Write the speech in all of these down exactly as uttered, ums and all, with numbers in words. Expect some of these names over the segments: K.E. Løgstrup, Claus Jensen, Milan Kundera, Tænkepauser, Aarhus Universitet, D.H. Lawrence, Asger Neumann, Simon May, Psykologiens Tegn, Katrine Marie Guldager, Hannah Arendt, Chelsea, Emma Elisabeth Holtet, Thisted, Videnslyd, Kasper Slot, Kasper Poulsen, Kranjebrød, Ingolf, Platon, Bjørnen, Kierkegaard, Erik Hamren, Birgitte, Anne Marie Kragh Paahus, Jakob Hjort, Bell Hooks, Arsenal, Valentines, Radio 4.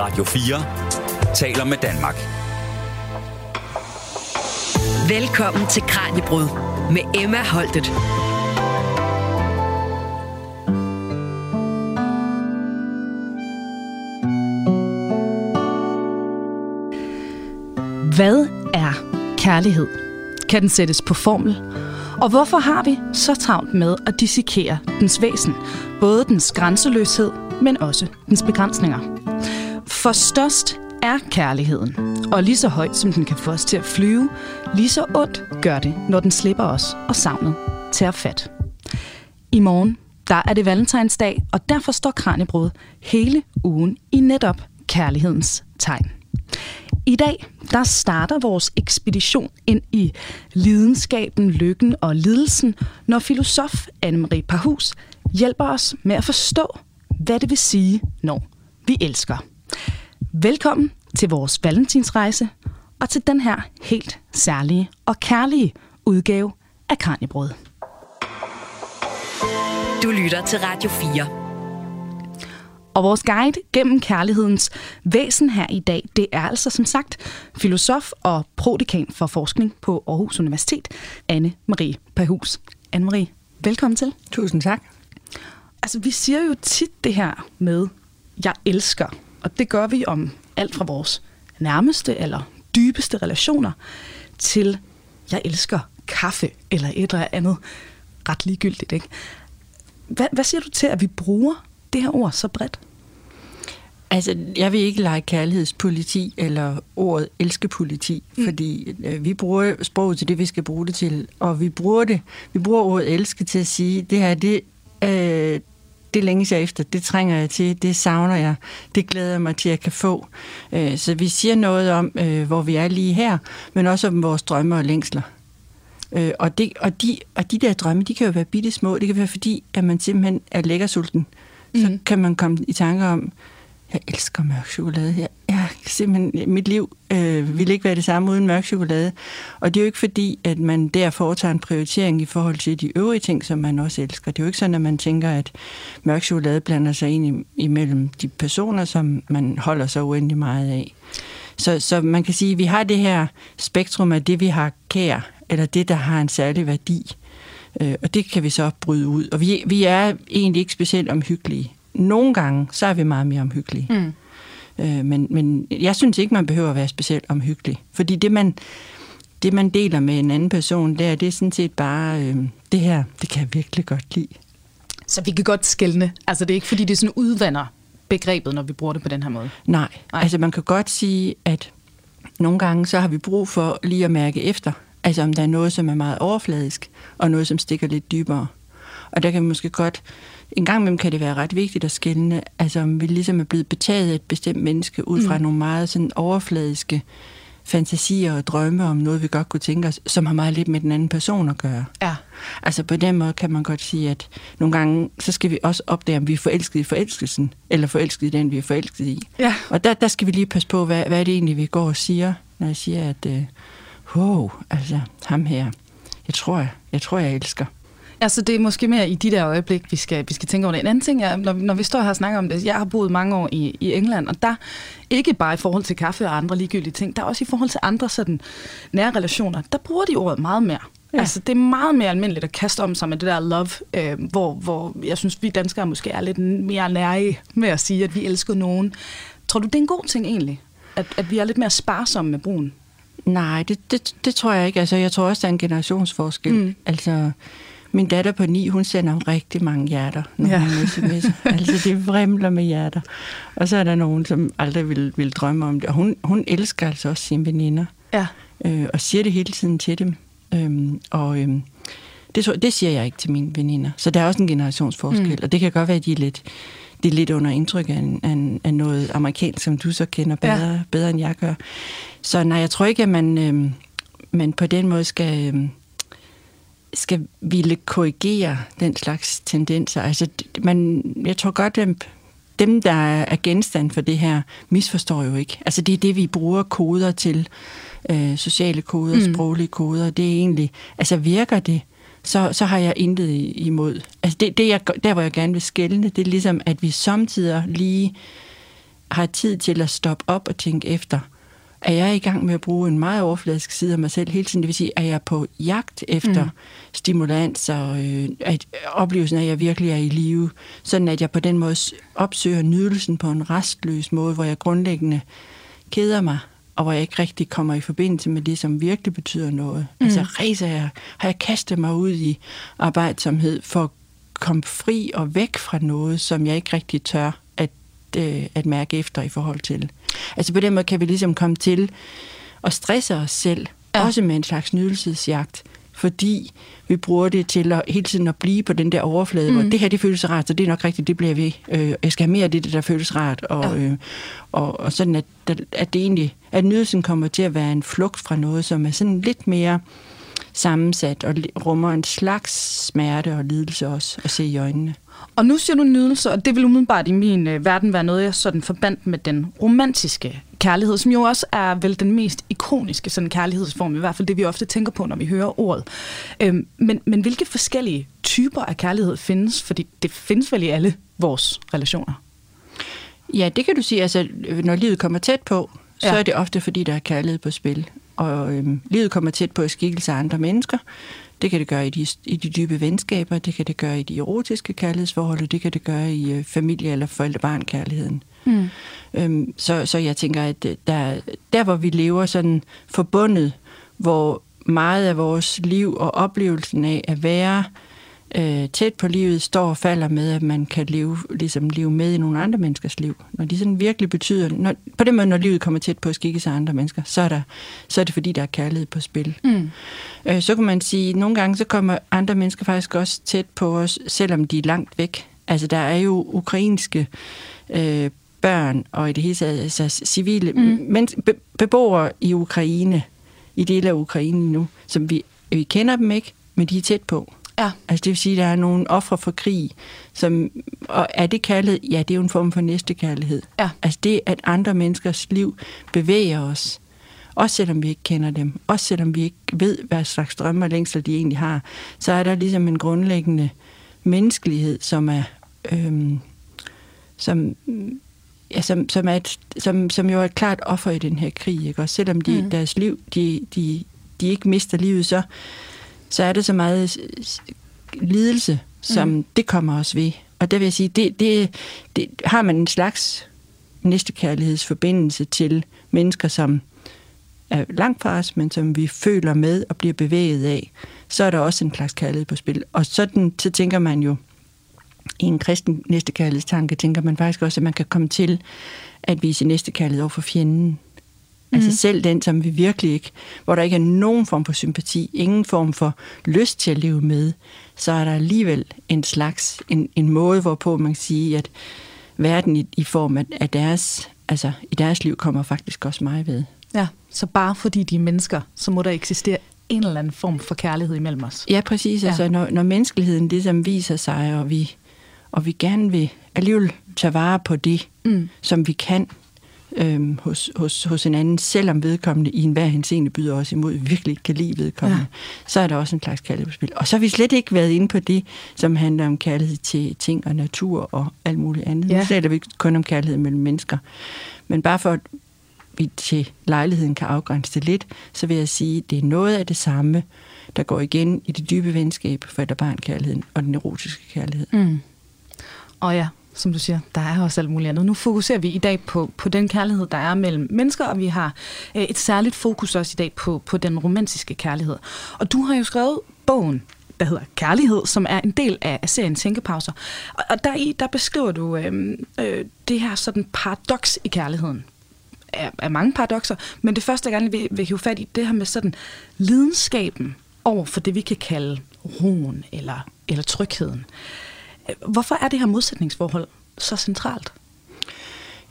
Radio fire taler med Danmark. Velkommen til Kranjebrød med Emma Holtet. Hvad er kærlighed? Kan den sættes på formel? Og hvorfor har vi så travlt med at dissekere dens væsen? Både dens grænseløshed, men også dens begrænsninger. For størst er kærligheden, og lige så højt som den kan få os til at flyve, lige så ondt gør det, når den slipper os og savnet til at fat. I morgen, der er det valentinsdag, og derfor står Kranjebrød hele ugen i netop kærlighedens tegn. I dag, der starter vores ekspedition ind i lidenskaben, lykken og lidelsen, når filosof Anne Marie Paahus hjælper os med at forstå, hvad det vil sige, når vi elsker. Velkommen til vores valentinsrejse og til den her helt særlige og kærlige udgave af Kranjebrød. Du lytter til Radio fire. Og vores guide gennem kærlighedens væsen her i dag, det er altså som sagt filosof og prodekan for forskning på Aarhus Universitet, Anne Marie Paahus. Anne Marie, velkommen til. Tusind tak. Altså, vi siger jo tit det her med, jeg elsker, og det gør vi om alt fra vores nærmeste eller dybeste relationer til, jeg elsker kaffe eller et eller andet ret ligegyldigt, ikke? Hvad, hvad siger du til, at vi bruger det her ord så bredt? Altså, jeg vil ikke lege kærlighedspoliti eller ordet elskepoliti, mm. fordi øh, vi bruger sproget til det, vi skal bruge det til, og vi bruger det, vi bruger ordet elske til at sige, det her, det øh, det længes jeg efter, det trænger jeg til, det savner jeg, det glæder jeg mig til, at jeg kan få. Øh, så vi siger noget om, øh, hvor vi er lige her, men også om vores drømme og længsler. Øh, og, det, og, de, og de der drømme, de kan jo være bittesmå, det kan være fordi, at man simpelthen er lækkersulten. Mm. Så kan man komme i tanker om, jeg elsker mørk chokolade her. Jeg simpelthen, mit liv øh, vil ikke være det samme uden mørk chokolade. Og det er jo ikke fordi, at man der foretager en prioritering i forhold til de øvrige ting, som man også elsker. Det er jo ikke sådan, at man tænker, at mørk chokolade blander sig ind imellem de personer, som man holder så uendelig meget af. Så, så man kan sige, at vi har det her spektrum af det, vi har kær, eller det, der har en særlig værdi. Og det kan vi så bryde ud. Og vi, vi er egentlig ikke specielt omhyggelige. Nogle gange, så er vi meget mere omhyggelige. Mm. Øh, men, men jeg synes ikke, man behøver at være specielt omhyggelig. Fordi det, man, det, man deler med en anden person, det er, det er sådan set bare, øh, det her, det kan jeg virkelig godt lide. Så vi kan godt skelne. Altså, det er ikke, fordi det sådan udvander begrebet, når vi bruger det på den her måde. Nej, Nej. Altså man kan godt sige, at nogle gange, så har vi brug for lige at mærke efter. Altså om der er noget, som er meget overfladisk, og noget, som stikker lidt dybere. Og der kan vi måske godt, en gang imellem kan det være ret vigtigt at skelne, altså om vi ligesom er blevet betaget af et bestemt menneske, ud fra mm. nogle meget sådan overfladiske fantasier og drømme om noget, vi godt kunne tænke os, som har meget lidt med den anden person at gøre. Ja. Altså på den måde kan man godt sige, at nogle gange, så skal vi også opdage, om vi er forelsket i forelskelsen, eller forelsket i den, vi er forelsket i. Ja. Og der, der skal vi lige passe på, hvad, hvad det egentlig, vi går og siger, når jeg siger, at øh, wow, altså ham her, jeg tror, jeg, jeg, tror, jeg elsker. Altså det er måske mere i de der øjeblik, vi skal, vi skal tænke over det. En anden ting er, når, når vi står her og snakker om det, jeg har boet mange år i, i England, og der ikke bare i forhold til kaffe og andre ligegyldige ting, der er også i forhold til andre sådan nære relationer, der bruger de ordet meget mere. Ja. Altså det er meget mere almindeligt at kaste om sig med det der love, øh, hvor, hvor jeg synes, vi danskere måske er lidt mere nære med at sige, at vi elsker nogen. Tror du, det er en god ting egentlig, at, at vi er lidt mere sparsomme med brugen? Nej, det, det, det tror jeg ikke. Altså, jeg tror også, der er en generationsforskel. Mm. Altså, min datter på ni, hun sender rigtig mange hjerter, når ja. hun sms'er. Altså, det vrimler med hjerter. Og så er der nogen, som aldrig vil, vil drømme om det. Og hun, hun elsker altså også sine veninder. Ja. Øh, og siger det hele tiden til dem. Øhm, og øhm, det, tror, det siger jeg ikke til mine veninder. Så der er også en generationsforskel. Mm. Og det kan godt være, at de er lidt... Det er lidt under indtryk af, af, af noget amerikansk, som du så kender bedre, ja. bedre end jeg gør. Så nej, jeg tror ikke, at man, øh, man på den måde skal, øh, skal ville korrigere den slags tendenser. Altså, man, jeg tror godt, at dem, der er genstand for det her, misforstår jo ikke. Altså, det er det, vi bruger koder til. Øh, sociale koder, mm. sproglige koder. Det er egentlig, altså virker det? Så, så har jeg intet imod. Altså det, det jeg, der, hvor jeg gerne vil skelne, det er ligesom, at vi samtidig lige har tid til at stoppe op og tænke efter. Er jeg i gang med at bruge en meget overfladisk side af mig selv hele tiden? Det vil sige, er jeg på jagt efter mm. stimulans og øh, at oplevelsen af, at jeg virkelig er i live? Sådan at jeg på den måde opsøger nydelsen på en restløs måde, hvor jeg grundlæggende keder mig, og hvor jeg ikke rigtig kommer i forbindelse med det, som virkelig betyder noget. Mm. Altså ræser jeg, har jeg kastet mig ud i arbejdsomhed for at komme fri og væk fra noget, som jeg ikke rigtig tør at, øh, at mærke efter i forhold til. Altså på den måde kan vi ligesom komme til at stresse os selv, ja. Også med en slags nydelsesjagt, fordi vi bruger det til at, hele tiden at blive på den der overflade, mm. hvor det her, det føles rart, så det er nok rigtigt, det bliver ved. Øh, jeg skal have mere af det, der føles rart, og, ja. øh, og, og sådan, at, at det egentlig, at nydelsen kommer til at være en flugt fra noget, som er sådan lidt mere sammensat og rummer en slags smerte og lidelse også at se i øjnene. Og nu siger du nydelse, og det vil umiddelbart i min øh, verden være noget, jeg sådan forbandt med den romantiske kærlighed, som jo også er vel den mest ikoniske sådan kærlighedsform, i hvert fald det, vi ofte tænker på, når vi hører ordet. Øhm, men, men hvilke forskellige typer af kærlighed findes? Fordi det findes vel i alle vores relationer? Ja, det kan du sige. Altså, når livet kommer tæt på, så ja. Er det ofte, fordi der er kærlighed på spil. Og øhm, livet kommer tæt på skikkelse af andre mennesker. Det kan det gøre i de, i de dybe venskaber, det kan det gøre i de erotiske kærlighedsforhold, det kan det gøre i øh, familie- eller forældre-barn-kærligheden. Mm. Øhm, så, så jeg tænker, at der, der, hvor vi lever sådan forbundet, hvor meget af vores liv og oplevelsen af at være øh, tæt på livet, står og falder med, at man kan leve, ligesom leve med i nogle andre menneskers liv. Når de sådan virkelig betyder, når, på den måde, når livet kommer tæt på at skikke sig af andre mennesker, så er, der, så er det, fordi der er kærlighed på spil. Mm. Øh, så kan man sige, at nogle gange så kommer andre mennesker faktisk også tæt på os, selvom de er langt væk. Altså, der er jo ukrainske øh, børn og i det hele taget altså civile mm. men, be, beboere i Ukraine, i dele af Ukraine nu, som vi, vi kender dem ikke, men de er tæt på. Ja. Altså det vil sige, at der er nogle ofre for krig, som, og er det kærlighed? Ja, det er jo en form for næstekærlighed. Ja. Altså det, at andre menneskers liv bevæger os, også selvom vi ikke kender dem, også selvom vi ikke ved, hvad slags drømme og længsler de egentlig har, så er der ligesom en grundlæggende menneskelighed, som er øhm, som ja, som, som, er et, som, som jo er et klart offer i den her krig, ikke? Og selvom de, mm. deres liv, de, de, de ikke mister livet, så, så er det så meget lidelse, som mm. det kommer også ved. Og der vil jeg sige, det, det, det har man en slags næstekærlighedsforbindelse til mennesker, som er langt fra os, men som vi føler med og bliver bevæget af, så er der også en slags kærlighed på spil. Og sådan, så tænker man jo, i en kristen næstekærlighedstanke tænker man faktisk også, at man kan komme til at vise næstekærlighed over for fjenden. Mm. Altså selv den, som vi virkelig ikke, hvor der ikke er nogen form for sympati, ingen form for lyst til at leve med, så er der alligevel en slags, en, en måde, hvorpå man kan sige, at verden i, i form af, af deres, altså i deres liv kommer faktisk også mig ved. Ja, så bare fordi de er mennesker, så må der eksistere en eller anden form for kærlighed imellem os. Ja, præcis. Ja. Altså når, når menneskeligheden ligesom viser sig, og vi og vi gerne vil alligevel tage vare på det, mm. som vi kan øhm, hos, hos, hos en anden, selvom vedkommende i enhver henseende byder os imod, virkelig ikke kan lide vedkommende, ja. Så er der også en slags kærlighed på spil. Og så har vi slet ikke været inde på det, som handler om kærlighed til ting og natur og alt muligt andet. Ja. Nu taler vi ikke kun om kærlighed mellem mennesker. Men bare for at vi til lejligheden kan afgrænse det lidt, så vil jeg sige, at det er noget af det samme, der går igen i det dybe venskab, forældre-barn-kærligheden og den erotiske kærlighed. Mm. Og ja, som du siger, der er også alt muligt andet. Nu fokuserer vi i dag på, på den kærlighed, der er mellem mennesker, og vi har et særligt fokus også i dag på, på den romantiske kærlighed. Og du har jo skrevet bogen, der hedder Kærlighed, som er en del af serien Tænkepauser. Og, og deri, der beskriver du øh, øh, det her sådan paradoks i kærligheden. Af, af mange paradokser, men det første, jeg gerne vil, vil hive fat i, det her med sådan lidenskaben over for det, vi kan kalde roen eller, eller trygheden. Hvorfor er det her modsætningsforhold så centralt?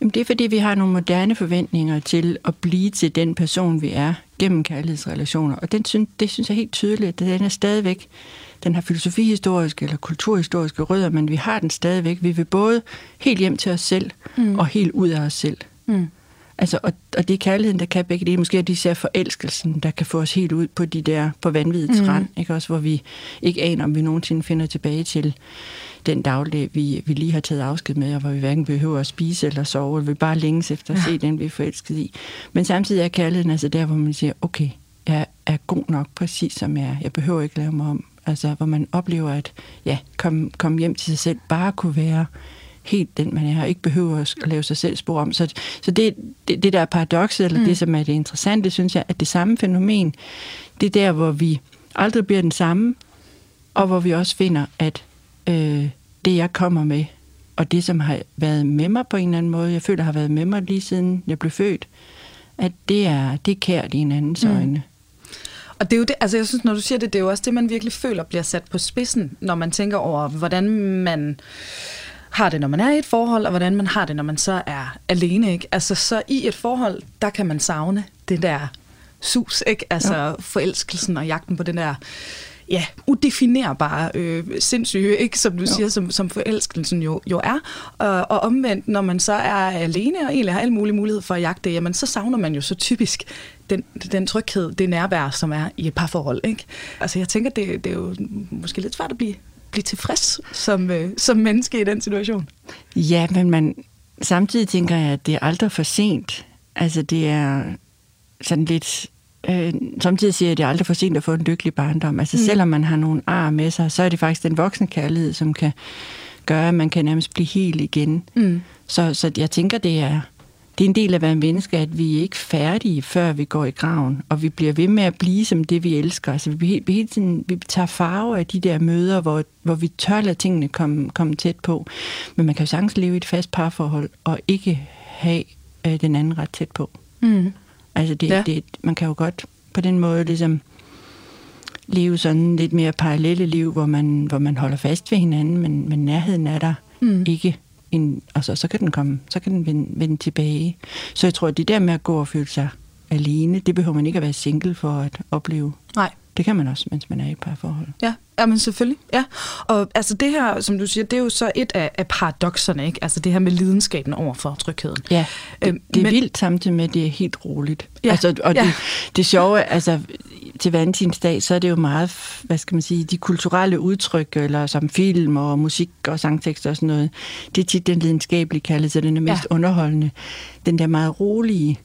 Jamen det er, fordi vi har nogle moderne forventninger til at blive til den person, vi er, gennem kærlighedsrelationer. Og den synes, det synes jeg helt tydeligt, at den er stadigvæk, den har filosofihistoriske eller kulturhistoriske rødder, men vi har den stadigvæk. Vi vil både helt hjem til os selv mm. og helt ud af os selv. Mm. Altså, og, og det er kærligheden, der kan begge dele. Måske er det især forelskelsen, der kan få os helt ud på de der, på vanvittets mm. rand, ikke også, hvor vi ikke aner, om vi nogensinde finder tilbage til den daglig, vi, vi lige har taget afsked med, og hvor vi hverken behøver at spise eller sove, eller vi bare længes efter at se den, vi er forelsket i. Men samtidig er kærligheden altså der, hvor man siger, okay, jeg er god nok, præcis som jeg er. Jeg behøver ikke lave mig om. Altså, hvor man oplever, at ja, komme kom hjem til sig selv, bare kunne være helt den, man er, og ikke behøver at lave sig selv spor om. Så, så det, det, det der er paradokset, eller mm. det, som er det interessante, synes jeg, at det samme fænomen, det er der, hvor vi aldrig bliver den samme, og hvor vi også finder, at øh, det, jeg kommer med, og det, som har været med mig på en eller anden måde, jeg føler, har været med mig lige siden jeg blev født, at det er, det er kært i hinandens mm. øjne. Og det er jo det, altså jeg synes, når du siger det, det er jo også det, man virkelig føler bliver sat på spidsen, når man tænker over, hvordan man har det, når man er i et forhold, og hvordan man har det, når man så er alene, ikke? Altså så i et forhold, der kan man savne det der sus, ikke? Altså ja. Forelskelsen og jagten på den der, ja, udefinerbare øh, sindssyge, ikke? Som du jo. siger, som, som forelskelsen jo, jo er. Og, og omvendt, når man så er alene og egentlig har alle mulige muligheder for at jagte det, jamen så savner man jo så typisk den, den tryghed, det nærvær, som er i et parforhold, ikke? Altså jeg tænker, det, det er jo måske lidt svært at blive blive tilfreds som, øh, som menneske i den situation. Ja, men man, samtidig tænker jeg, at det er aldrig for sent. Altså det er sådan lidt... Øh, samtidig siger jeg, at det er aldrig for sent at få en lykkelig barndom. Altså mm. selvom man har nogle ar med sig, så er det faktisk den voksne kærlighed, som kan gøre, at man kan nærmest blive hel igen. Mm. Så, så jeg tænker, det er, det er en del af at være menneske, at vi ikke er færdige, før vi går i graven, og vi bliver ved med at blive som det, vi elsker. Altså vi, helt, vi, hele tiden, vi tager farve af de der møder, hvor, hvor vi tør lade tingene komme, komme tæt på. Men man kan jo sagtens leve i et fast parforhold, og ikke have øh, den anden ret tæt på. Mm. Altså det, ja. det, man kan jo godt på den måde ligesom leve sådan lidt mere parallelle liv, hvor man, hvor man holder fast ved hinanden, men, men nærheden er der mm. ikke. En, altså, så kan den komme, så kan den vende, vende tilbage. Så jeg tror, at det der med at gå og føle sig alene, det behøver man ikke at være single for at opleve. Nej. Det kan man også, mens man er i et parforhold. Ja, ja, men selvfølgelig. Ja. Og altså det her, som du siger, det er jo så et af, af paradokserne, ikke? Altså det her med lidenskaben over for trygheden. Ja, det, øhm, det er men... vildt samtidig med, at det er helt roligt. Ja. Altså, og ja. det, det sjove, altså til Valentinsdag, så er det jo meget, hvad skal man sige, de kulturelle udtryk, eller som film og musik og sangtekster og sådan noget, det er tit den lidenskabelige kærlighed, så den er mest ja. underholdende. Den der meget rolige,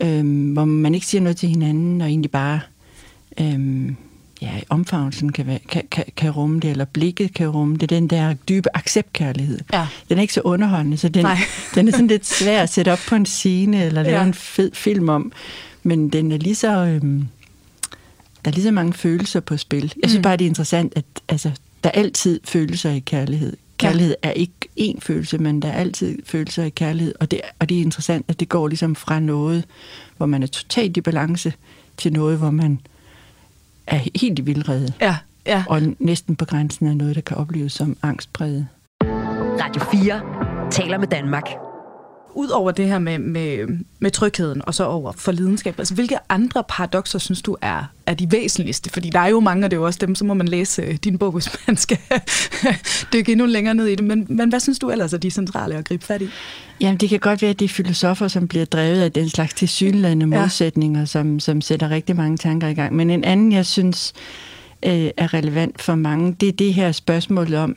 øhm, hvor man ikke siger noget til hinanden, og egentlig bare... Øhm, ja, omfavnelsen kan, være, kan, kan, kan rumme det, eller blikket kan rumme det, den der dybe acceptkærlighed. Ja. Den er ikke så underholdende, så den, den er sådan lidt svær at sætte op på en scene, eller lave ja. en fed film om, men den er lige så, øhm, der er lige så mange følelser på spil. Jeg synes mm. bare, det er interessant, at altså, der er altid følelser i kærlighed. Kærlighed ja. er ikke én følelse, men der er altid følelser i kærlighed, og det, og det er interessant, at det går ligesom fra noget, hvor man er totalt i balance, til noget, hvor man er helt i vildrede, ja, ja. og næsten på grænsen af noget, der kan opleves som angstpræget. Radio fire taler med Danmark. Udover det her med, med, med trygheden, og så over for lidenskab, altså hvilke andre paradokser synes du er, er de væsentligste? Fordi der er jo mange, og det er jo også dem, så må man læse din bog, hvis man skal dykke endnu længere ned i det. Men, men hvad synes du ellers er de centrale at gribe fat i? Jamen det kan godt være, at det er filosofer, som bliver drevet af den slags tilsyneladende modsætninger, ja. som, som sætter rigtig mange tanker i gang. Men en anden, jeg synes øh, er relevant for mange, det er det her spørgsmål om,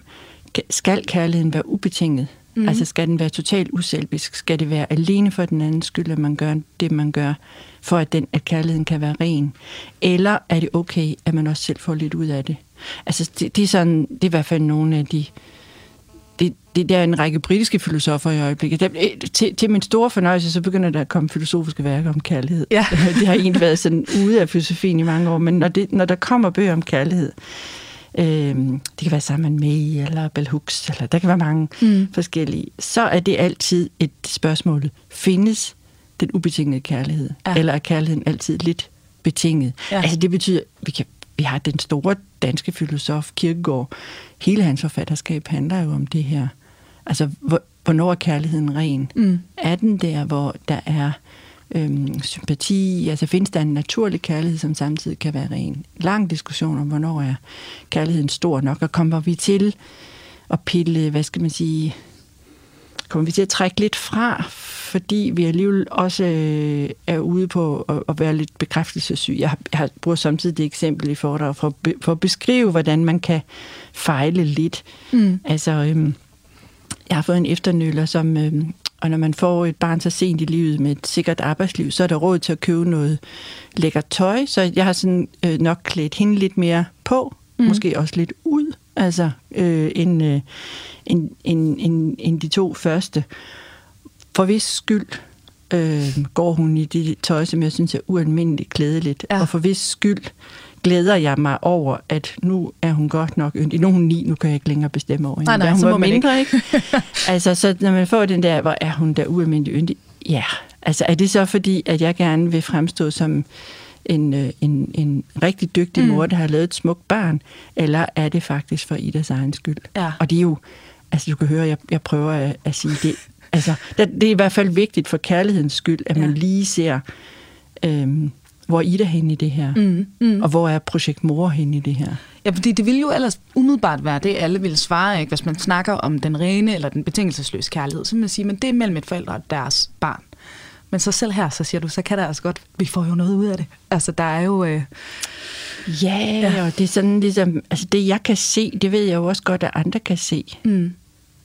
skal kærligheden være ubetinget? Mm-hmm. Altså skal den være totalt uselvisk? Skal det være alene for den andens skyld, at man gør det, man gør, for at, den, at kærligheden kan være ren? Eller er det okay, at man også selv får lidt ud af det? Altså det, det, er, sådan, det er i hvert fald nogle af de... Det, det der er en række britiske filosofer i øjeblikket. Der, til, til min store fornøjelse, så begynder der at komme filosofiske værker om kærlighed. Ja. Det har egentlig været sådan ude af filosofien i mange år, men når, det, når der kommer bøger om kærlighed... Øhm, det kan være Simon May eller Bell Hooks, eller der kan være mange mm. forskellige, så er det altid et spørgsmål. Findes den ubetingede kærlighed? Ja. Eller er kærligheden altid lidt betinget? Ja. Altså det betyder, vi, kan, vi har den store danske filosof Kierkegaard. Hele hans forfatterskab handler jo om det her. Altså hvornår er kærligheden ren? Mm. Er den der, hvor der er øhm, sympati, altså findes der en naturlig kærlighed, som samtidig kan være ren. Lang diskussion om, hvornår er kærligheden stor nok, og kommer vi til at pille, hvad skal man sige, kommer vi til at trække lidt fra fordi vi alligevel også øh, er ude på at, at være lidt bekræftelsessyg. Jeg, jeg bruger samtidig det eksempel i foredrag for, for at beskrive, hvordan man kan fejle lidt. Mm. Altså, øh, jeg har fået en efternøller, som... Øh, og når man får et barn så sent i livet med et sikkert arbejdsliv, så er der råd til at købe noget lækkert tøj. Så jeg har sådan øh, nok klædt hende lidt mere på, mm. måske også lidt ud, altså øh, end, øh, end, end, end, end de to første. For hvis skyld øh, går hun i det tøj, som jeg synes er ualmindeligt klædeligt, ja. Og for hvis skyld glæder jeg mig over, at nu er hun godt nok yndig. Nu er hun ni, nu kan jeg ikke længere bestemme over hende. Nej, nej, så må man mindre, ikke. Altså, så når man får den der, hvor er hun der ualmindelig yndig? Ja, altså er det så fordi, at jeg gerne vil fremstå som en, en, en rigtig dygtig mor, mm. der har lavet et smukt barn, eller er det faktisk for Idas egen skyld? Ja. Og det er jo, altså du kan høre, jeg, jeg prøver at, at sige det. Altså, det er i hvert fald vigtigt for kærlighedens skyld, at man ja. lige ser... Øhm, hvor er Ida henne i det her? Mm, mm. Og hvor er projekt mor henne i det her? Ja, fordi det ville jo ellers umiddelbart være det, alle ville svare, ikke? Hvis man snakker om den rene eller den betingelsesløse kærlighed, så vil man sige, men det er mellem et forældre og deres barn. Men så selv her, så siger du, så kan der altså godt, vi får jo noget ud af det. Altså, der er jo... Øh... Yeah, ja, og det er sådan ligesom, altså det jeg kan se, det ved jeg jo også godt, at andre kan se. Mm.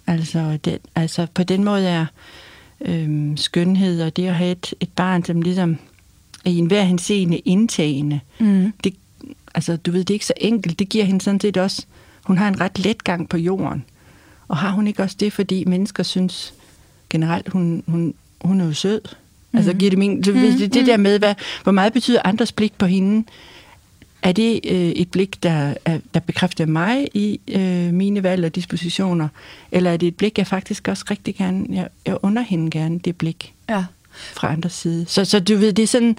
Altså, det, altså, på den måde er øh, skønhed og det at have et, et barn, som ligesom... i enhver henseende indtagende. Mm. Det, altså, du ved, det er ikke så enkelt. Det giver hende sådan set også... Hun har en ret let gang på jorden. Og har hun ikke også det, fordi mennesker synes generelt, hun, hun, hun er jo sød? Mm. Altså, giver det mening? Så, mm. det, det der med, hvad, hvor meget betyder andres blik på hende? Er det øh, et blik, der, er, der bekræfter mig i øh, mine valg og dispositioner? Eller er det et blik, jeg faktisk også rigtig gerne... Jeg, jeg under hende gerne det blik. Ja. Fra andres side. Så, så du ved, det er sådan,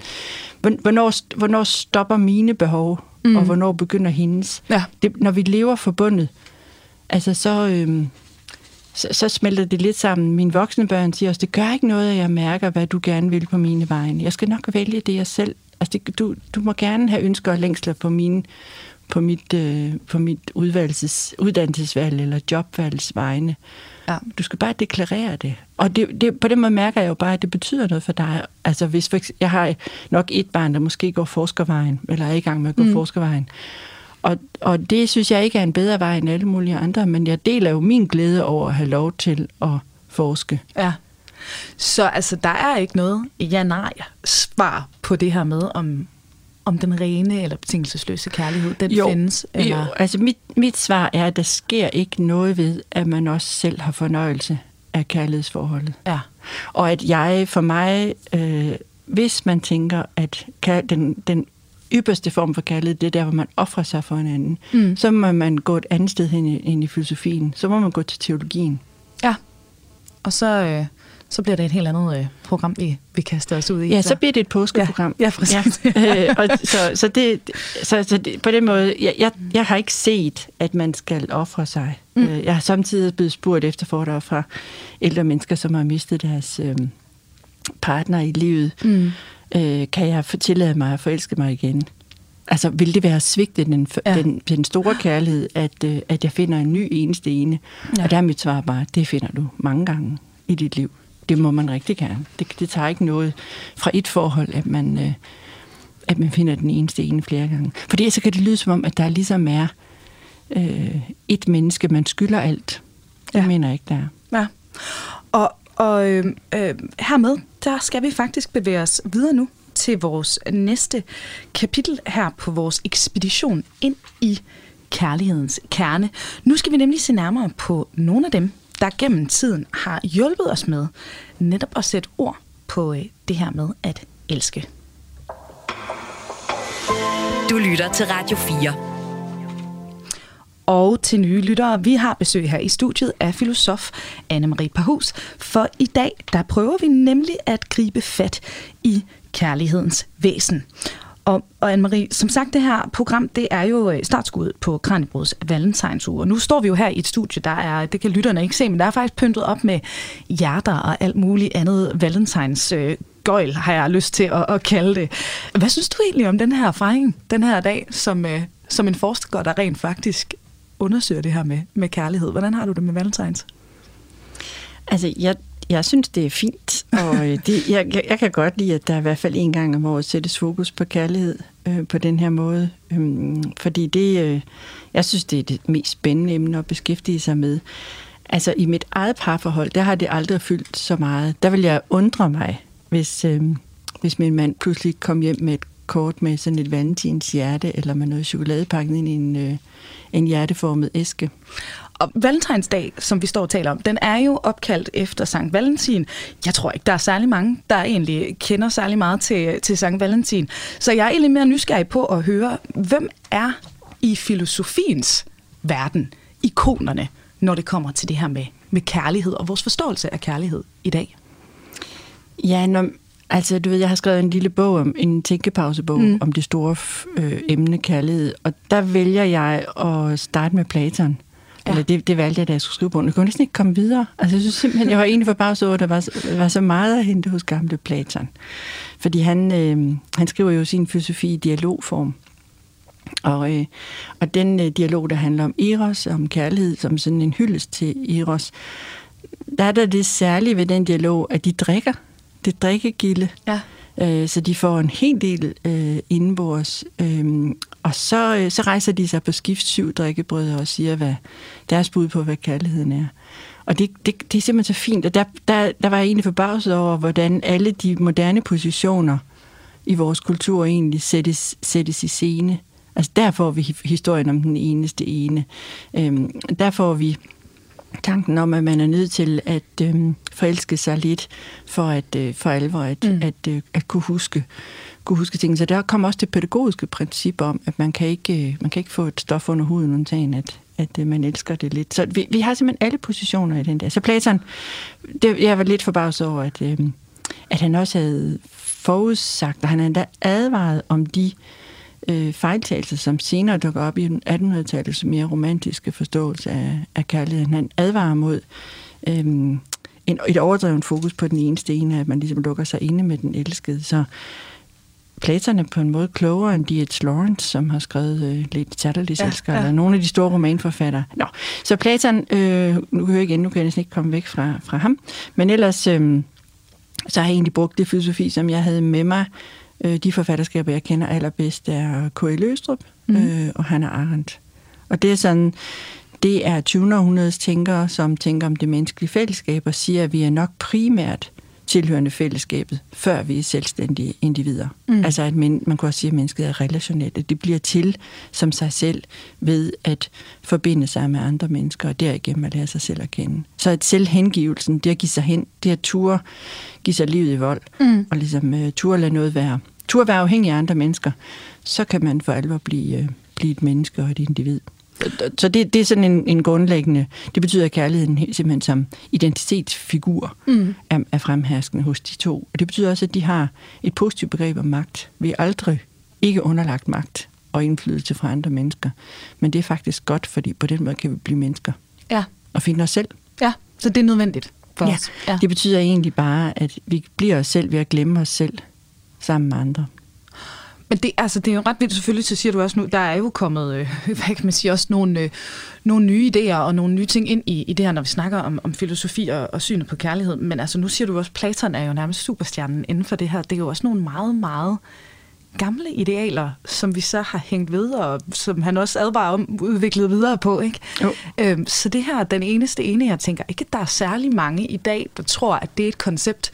hvornår, hvornår stopper mine behov, mm. og hvornår begynder hendes. Ja. Det, når vi lever forbundet, altså så, øhm, så, så smelter det lidt sammen. Mine voksne børn siger også, det gør ikke noget, at jeg mærker, hvad du gerne vil på mine vegne. Jeg skal nok vælge det, jeg selv... Altså det, du, du må gerne have ønsker og længsler på mine... på mit, øh, på mit uddannelsesvalg eller jobvalgs vegne. Ja. Du skal bare deklarere det. Og det, det, på den måde mærker jeg jo bare, at det betyder noget for dig. Altså hvis for eksempel, jeg har nok et barn, der måske går forskervejen, eller er i gang med at gå mm. forskervejen. Og, og det synes jeg ikke er en bedre vej end alle mulige andre, men jeg deler jo min glæde over at have lov til at forske. Ja. Så altså, der er ikke noget ja-nej-svar på det her med, om om den rene eller betingelsesløse kærlighed, den jo, findes? Eller? Jo, altså mit, mit svar er, at der sker ikke noget ved, at man også selv har fornøjelse af kærlighedsforholdet. Ja. Og at jeg, for mig, øh, hvis man tænker, at kær, den, den ypperste form for kærlighed, det er der, hvor man offrer sig for en anden, mm. så må man gå et andet sted hen i, hen i filosofien. Så må man gå til teologien. Ja, og så... Øh så bliver det et helt andet øh, program, vi, vi kaster os ud i. Ja, så, så bliver det et påskeprogram. Ja, ja præcis. Ja. Øh, og så så, det, så, så det, på den måde, jeg, jeg, jeg har ikke set, at man skal ofre sig. Mm. Øh, jeg har samtidig blevet spurgt efter foredrag fra ældre mennesker, som har mistet deres øh, partner i livet. Mm. Øh, kan jeg tillade mig at forelske mig igen? Altså, vil det være svigtet den, ja. den, den store kærlighed, at, øh, at jeg finder en ny eneste ene? Ja. Og der er mit svar bare, det finder du mange gange i dit liv. Det må man rigtig gerne. Det, det tager ikke noget fra et forhold, at man, øh, at man finder den eneste ene flere gange. Fordi så kan det lyde som om, at der ligesom er øh, et menneske, man skylder alt. Det ja. mener jeg ikke, der er. Ja. Og, og øh, øh, hermed, der skal vi faktisk bevæge os videre nu til vores næste kapitel her på vores ekspedition ind i kærlighedens kerne. Nu skal vi nemlig se nærmere på nogle af dem, der gennem tiden har hjulpet os med netop at sætte ord på det her med at elske. Du lytter til Radio fire. Og til nye lyttere, vi har besøg her i studiet af filosof Anne Marie Paahus, for i dag der prøver vi nemlig at gribe fat i kærlighedens væsen. Og, og Anne-Marie, som sagt, det her program, det er jo startskuddet på Kranjebrøds Valentinsuge. Og nu står vi jo her i et studie, der er, det kan lytterne ikke se, men der er faktisk pyntet op med hjerter og alt muligt andet valentins øh, gøjl, har jeg lyst til at, at kalde det. Hvad synes du egentlig om den her fejring, den her dag, som, øh, som en forsker, der rent faktisk undersøger det her med, med kærlighed? Hvordan har du det med valentins? Altså, jeg, jeg synes, det er fint. Og det, jeg, jeg kan godt lide, at der i hvert fald en gang om året sættes fokus på kærlighed øh, på den her måde. Øhm, fordi det, øh, jeg synes, det er det mest spændende emne at beskæftige sig med. Altså i mit eget parforhold, der har det aldrig fyldt så meget. Der vil jeg undre mig, hvis, øh, hvis min mand pludselig kom hjem med et kort med sådan et valentins hjerte, eller med noget chokolade pakket ind i en, øh, en hjerteformet æske. Og Valentinsdag, som vi står og taler om, den er jo opkaldt efter Sankt Valentin. Jeg tror ikke, der er særlig mange, der egentlig kender særlig meget til, til Sankt Valentin. Så jeg er egentlig mere nysgerrig på at høre, hvem er i filosofiens verden ikonerne, når det kommer til det her med, med kærlighed og vores forståelse af kærlighed i dag? Ja, når... Altså, du ved, jeg har skrevet en lille bog, om, en tænkepausebog mm. om det store øh, emne kærlighed, og der vælger jeg at starte med Platon. Ja. Eller det, det valgte jeg, da jeg skulle skrive bogen. Jeg kunne næsten ikke komme videre. Altså, jeg synes simpelthen, jeg var egentlig forbavset over, at der var, var så meget at hente hos gamle Platon. Fordi han, øh, han skriver jo sin filosofi i dialogform. Og, øh, og den øh, dialog, der handler om Eros, om kærlighed, som sådan en hyldest til Eros, der er der det særlige ved den dialog, at de drikker. Det er drikkegilde, ja. øh, så de får en hel del øh, indenbords, øh, og så, øh, så rejser de sig på skift syv drikkebrød og siger, hvad deres bud på, hvad kærligheden er. Og det, det, det er simpelthen så fint, og der, der, der var jeg egentlig forbavset over, hvordan alle de moderne positioner i vores kultur egentlig sættes, sættes i scene. Altså der får vi historien om den eneste ene. Øh, der får vi... tanken om, at man er nødt til at øh, forelske sig lidt for, at, øh, for alvor at, mm. at, øh, at kunne huske, kunne huske ting. Så der kommer også det pædagogiske princip om, at man kan ikke, øh, man kan ikke få et stof under huden undtagen, at, at øh, man elsker det lidt. Så vi, vi har simpelthen alle positioner i den der. Så Platon, det, jeg var lidt forbavset over, at, øh, at han også havde forudsagt, og han havde advaret om de Øh, fejltagelser, som senere dukker op i attenhundredetallets mere romantiske forståelse af, af kærligheden. Han advarer mod øh, en, et overdrevet fokus på den eneste ene, at man ligesom lukker sig inde med den elskede. Så Platon er på en måde klogere end D H Lawrence, som har skrevet øh, lidt Satterlis elsker, ja, ja. Eller nogle af de store romanforfattere. Nå, så Platon, øh, nu hører jeg igen, nu kan jeg næsten ikke komme væk fra, fra ham, men ellers øh, så har jeg egentlig brugt det filosofi, som jeg havde med mig. De forfatterskaber, jeg kender allerbedst, er K E Løgstrup mm. øh, og Hannah Arendt. Og det er sådan, det er tyvende århundredes tænkere, som tænker om det menneskelige fællesskab og siger, at vi er nok primært tilhørende fællesskabet, før vi er selvstændige individer. Mm. Altså, at man, man kunne også sige, at mennesket er relationelt, at det bliver til som sig selv ved at forbinde sig med andre mennesker, og derigennem at lære sig selv at kende. Så at selvhengivelsen, det at give sig hen, det at ture, give sig livet i vold, mm. og ligesom uh, ture lade noget være, ture være afhængig af andre mennesker, så kan man for alvor blive, uh, blive et menneske og et individ. Så det, det er sådan en, en grundlæggende... Det betyder, at kærligheden simpelthen som identitetsfigur mm. er, er fremherskende hos de to. Og det betyder også, at de har et positivt begreb om magt. Vi er aldrig ikke underlagt magt og indflydelse fra andre mennesker. Men det er faktisk godt, fordi på den måde kan vi blive mennesker. Ja. Og finde os selv. Ja, så det er nødvendigt for ja. Os. Ja. Det betyder egentlig bare, at vi bliver os selv ved at glemme os selv sammen med andre. Men det, altså, det er jo ret vildt, selvfølgelig, så siger du også nu, der er jo kommet, øh, hvad kan man sige, også nogle, øh, nogle nye idéer og nogle nye ting ind i, i det her, når vi snakker om, om filosofi og, og synet på kærlighed. Men altså, nu siger du også, Platon er jo nærmest superstjernen inden for det her. Det er jo også nogle meget, meget gamle idealer, som vi så har hængt ved, og som han også advarer om, udviklet videre på, ikke? Jo. Øhm, så det her, den eneste ene, jeg tænker, ikke at der er særlig mange i dag, der tror, at det er et koncept,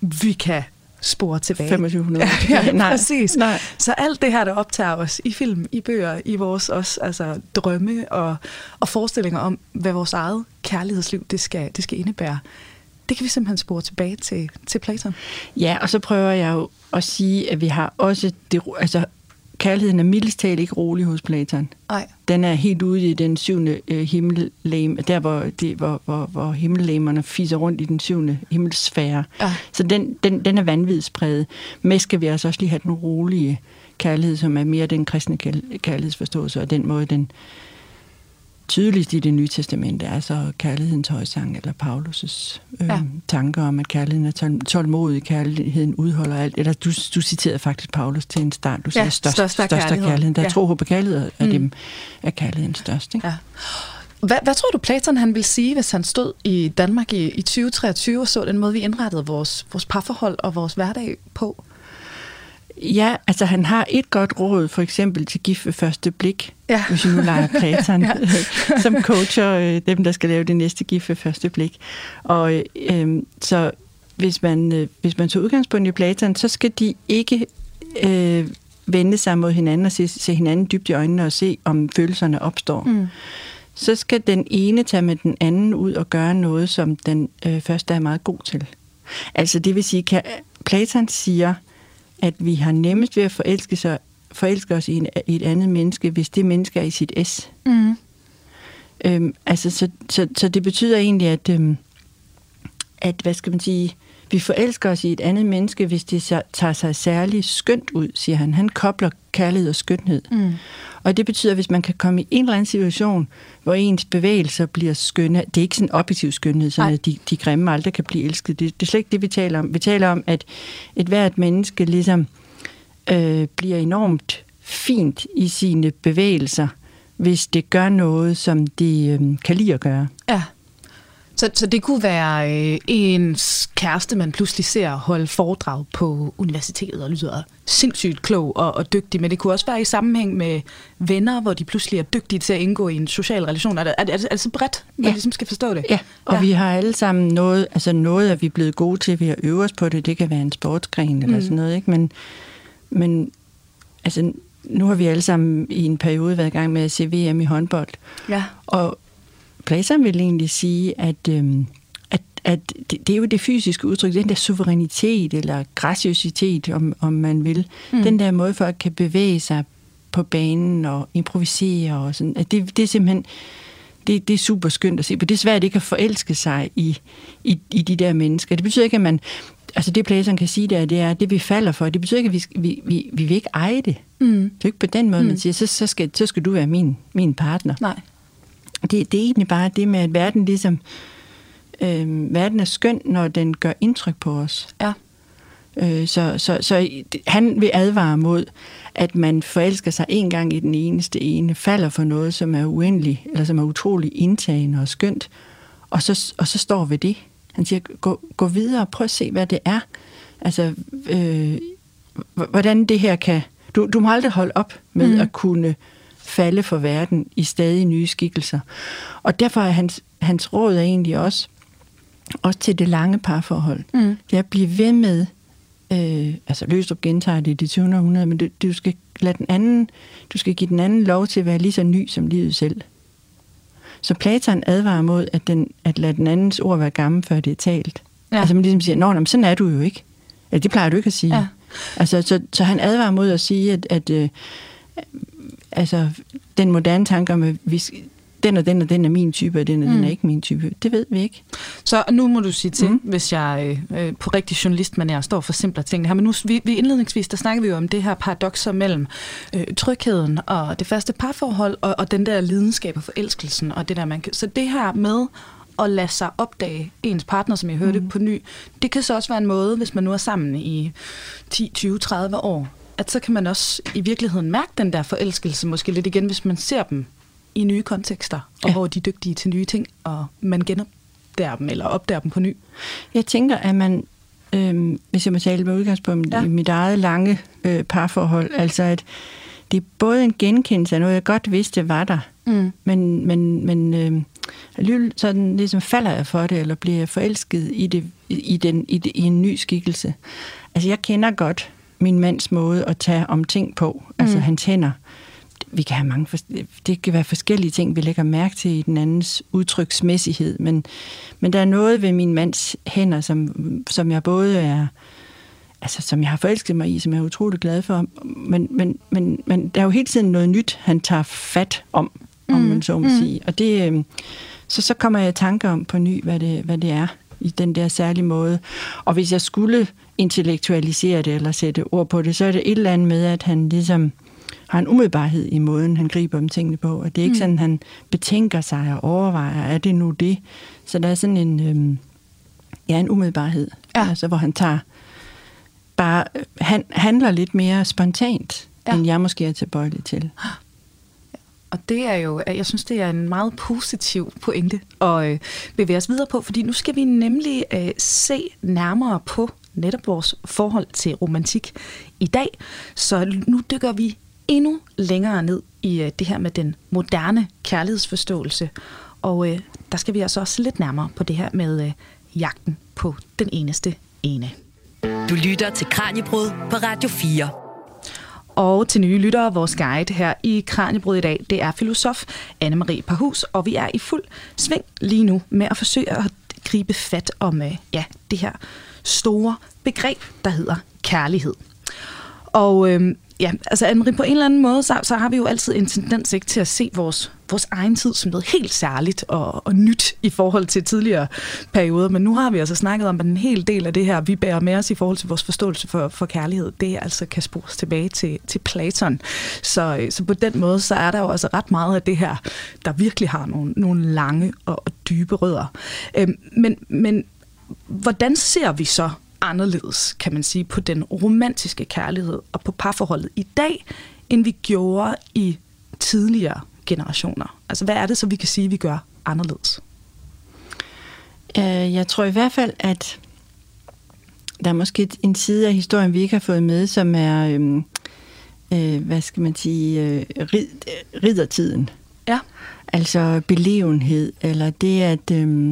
vi kan... spor tilbage. femogtyve hundrede Ja, ja, nej, præcis. Nej. Så alt det her, der optager os i film, i bøger, i vores også, altså, drømme og, og forestillinger om, hvad vores eget kærlighedsliv det skal, det skal indebære, det kan vi simpelthen spore tilbage til, til Platon. Ja, og så prøver jeg jo at sige, at vi har også... Det, altså, kærligheden er mildest talt ikke rolig hos Platon. Ej. Den er helt ude i den syvende øh, himmellegeme, der hvor, det, hvor, hvor, hvor himmellegemerne fiser rundt i den syvende himmelsfære. Ej. Så den, den, den er vanvidspræget. Men skal vi altså også lige have den rolige kærlighed, som er mere den kristne kærlighedsforståelse, og den måde, den tydeligst i Det Nye Testamente er så kærlighedens højsang, eller Paulus' øh, ja. tanker om, at kærligheden er tålmodig, kærligheden udholder alt. Eller du, du citerede faktisk Paulus til en start. Du ja, sagde, størst, størst, størst kærlighed. Der er ja. tro, håb og kærlighed, af mm. dem er kærligheden størst. Ikke? Ja. Hvad, hvad tror du, Platon han ville sige, hvis han stod i Danmark i, i tyve treogtyve og så den måde, vi indrettede vores, vores parforhold og vores hverdag på? Ja, altså han har et godt råd, for eksempel til gift ved første blik, ja. Hvis vi nu leger Platon, ja. Som coacher dem, der skal lave det næste gift ved første blik. Og øh, så hvis man, øh, hvis man tager udgangspunkt i Platon, så skal de ikke... Øh, vende sig mod hinanden og se, se hinanden dybt i øjnene og se, om følelserne opstår. Mm. Så skal den ene tage med den anden ud og gøre noget, som den øh, første er meget god til. Altså det vil sige, kan, Platon siger, at vi har nemmest ved at forelske, sig, forelske os i, en, i et andet menneske, hvis det menneske er i sit S. Mm. Øhm, altså, så, så, så det betyder egentlig, at, øhm, at hvad skal man sige... Vi forelsker os i et andet menneske, hvis det tager sig særlig skønt ud, siger han. Han kobler kærlighed og skønhed. Mm. Og det betyder, at hvis man kan komme i en eller anden situation, hvor ens bevægelser bliver skønne, det er ikke sådan en objektiv skønhed, sådan at de, de grimme aldrig kan blive elsket. Det, det er slet ikke det, vi taler om. Vi taler om, at et hvert menneske ligesom, øh, bliver enormt fint i sine bevægelser, hvis det gør noget, som det øh, kan lide at gøre. Ja. Så, så det kunne være øh, ens kæreste, man pludselig ser holde foredrag på universitetet og lyder sindssygt klog og, og dygtig, men det kunne også være i sammenhæng med venner, hvor de pludselig er dygtige til at indgå i en social relation. Er det, er det, er det så bredt, man ja. Ligesom skal forstå det? Ja, og ja. Vi har alle sammen noget, altså noget, at vi er blevet gode til ved at øve os på det. Det kan være en sportsgren eller mm. sådan noget, ikke? Men, men altså, nu har vi alle sammen i en periode været i gang med at se V M i håndbold. Ja. Og Platon vil egentlig sige, at, øhm, at, at det, det er jo det fysiske udtryk, den der suverænitet eller graciositet, om, om man vil. Mm. Den der måde, folk kan bevæge sig på banen og improvisere og sådan. At det, det er simpelthen det, det er super skønt at se, men det er svært ikke at forelske sig i, i, i de der mennesker. Det betyder ikke, at man... Altså det Platon kan sige der, det er, det vi falder for, det betyder ikke, at vi, vi, vi, vi vil ikke eje det. Mm. Det er jo ikke på den måde, mm. man siger, så, så, skal, så skal du være min, min partner. Nej. Det, det er egentlig bare det med, at verden ligesom... Øh, verden er skøn, når den gør indtryk på os. Ja. Øh, så, så, så han vil advare mod, at man forelsker sig en gang i den eneste ene, falder for noget, som er uendelig, eller som er utrolig indtagende og skønt, og så, og så står ved det. Han siger, gå, gå videre og prøv at se, hvad det er. Altså, øh, hvordan det her kan... Du, du må aldrig holde op med mm. at kunne... falde for verden i stadig nye skikkelser. Og derfor er hans, hans råd er egentlig også, også til det lange parforhold. Mm. Det er at blive ved med, øh, altså Løgstrup gentager det i det tyvende århundrede, men du, du, skal lade den anden, du skal give den anden lov til at være lige så ny som livet selv. Så Platon advarer mod, at, den, at lade den andens ord være gammel, før det er talt. Ja. Altså man ligesom siger, nå, nå, sådan er du jo ikke. Eller det plejer du ikke at sige. Ja. Altså, så, så han advarer mod at sige, at, at øh, altså, den moderne tanke om, at vi, den og den og den er min type, og den og mm. den er ikke min type, det ved vi ikke. Så nu må du sige til, mm. hvis jeg øh, på rigtig journalistmanier står for simplere ting her, men nu, vi, vi indledningsvis, der snakker vi jo om det her paradokser mellem øh, trygheden og det faste parforhold, og, og den der lidenskab og forelskelsen, og det der man kan... Så det her med at lade sig opdage ens partner, som jeg hørte mm. på ny, det kan så også være en måde, hvis man nu er sammen i ti, tyve, tredive år, at så kan man også i virkeligheden mærke den der forelskelse måske lidt igen, hvis man ser dem i nye kontekster, og ja. Hvor de er dygtige til nye ting, og man genopdager dem, eller opdager dem på ny. Jeg tænker, at man, øh, hvis jeg må tale med udgangspunkt ja. I mit eget lange øh, parforhold, altså at det er både en genkendelse af noget, jeg godt vidste var der, mm. men, men, men øh, alligevel sådan ligesom falder jeg for det, eller bliver jeg forelsket i, det, i, den, i, det, i en ny skikkelse. Altså jeg kender godt min mands måde at tage om ting på, altså mm. hans hænder. Vi kan have mange for... Det kan være forskellige ting, vi lægger mærke til i den andens udtryksmæssighed, men, men der er noget ved min mands hænder, som, som jeg både er... Altså, som jeg har forelsket mig i, som jeg er utrolig glad for, men, men, men, men der er jo hele tiden noget nyt, han tager fat om, om mm. man så må mm. sige. Og det... Så, så kommer jeg i tanke om på ny, hvad det, hvad det er i den der særlige måde. Og hvis jeg skulle intellektualisere det eller sætte ord på det, så er det et eller andet med, at han ligesom har en umiddelbarhed i måden, han griber om tingene på. Og det er ikke mm. sådan, han betænker sig og overvejer, er det nu det? Så der er sådan en, øhm, ja, en umiddelbarhed, ja. Altså, hvor han tager bare, han handler lidt mere spontant, ja. End jeg måske er tilbøjelig til. Og det er jo, jeg synes, det er en meget positiv pointe at bevæge os videre på, fordi nu skal vi nemlig se nærmere på netop vores forhold til romantik i dag. Så nu dykker vi endnu længere ned i det her med den moderne kærlighedsforståelse. Og øh, der skal vi altså også lidt nærmere på det her med øh, jagten på den eneste ene. Du lytter til Kranjebrød på Radio fire. Og til nye lyttere, vores guide her i Kranjebrød i dag, det er filosof Anne Marie Paahus, og vi er i fuld sving lige nu med at forsøge at gribe fat om øh, ja, det her store begreb, der hedder kærlighed. Og øh, ja, altså Anne-Marie, på en eller anden måde, så, så har vi jo altid en tendens ikke, til at se vores, vores egen tid som noget helt særligt og, og nyt i forhold til tidligere perioder. Men nu har vi altså snakket om, at en hel del af det her, vi bærer med os i forhold til vores forståelse for, for kærlighed, det altså kan spores tilbage til, til Platon. Så, så på den måde, så er der jo altså ret meget af det her, der virkelig har nogle, nogle lange og, og dybe rødder. Øhm, men, men hvordan ser vi så anderledes, kan man sige, på den romantiske kærlighed og på parforholdet i dag, end vi gjorde i tidligere generationer? Altså, hvad er det så, vi kan sige, vi gør anderledes? Jeg tror i hvert fald, at der er måske en side af historien, vi ikke har fået med, som er, øh, hvad skal man sige, øh, rid, riddertiden. Ja. Altså belevenhed, eller det at... Øh,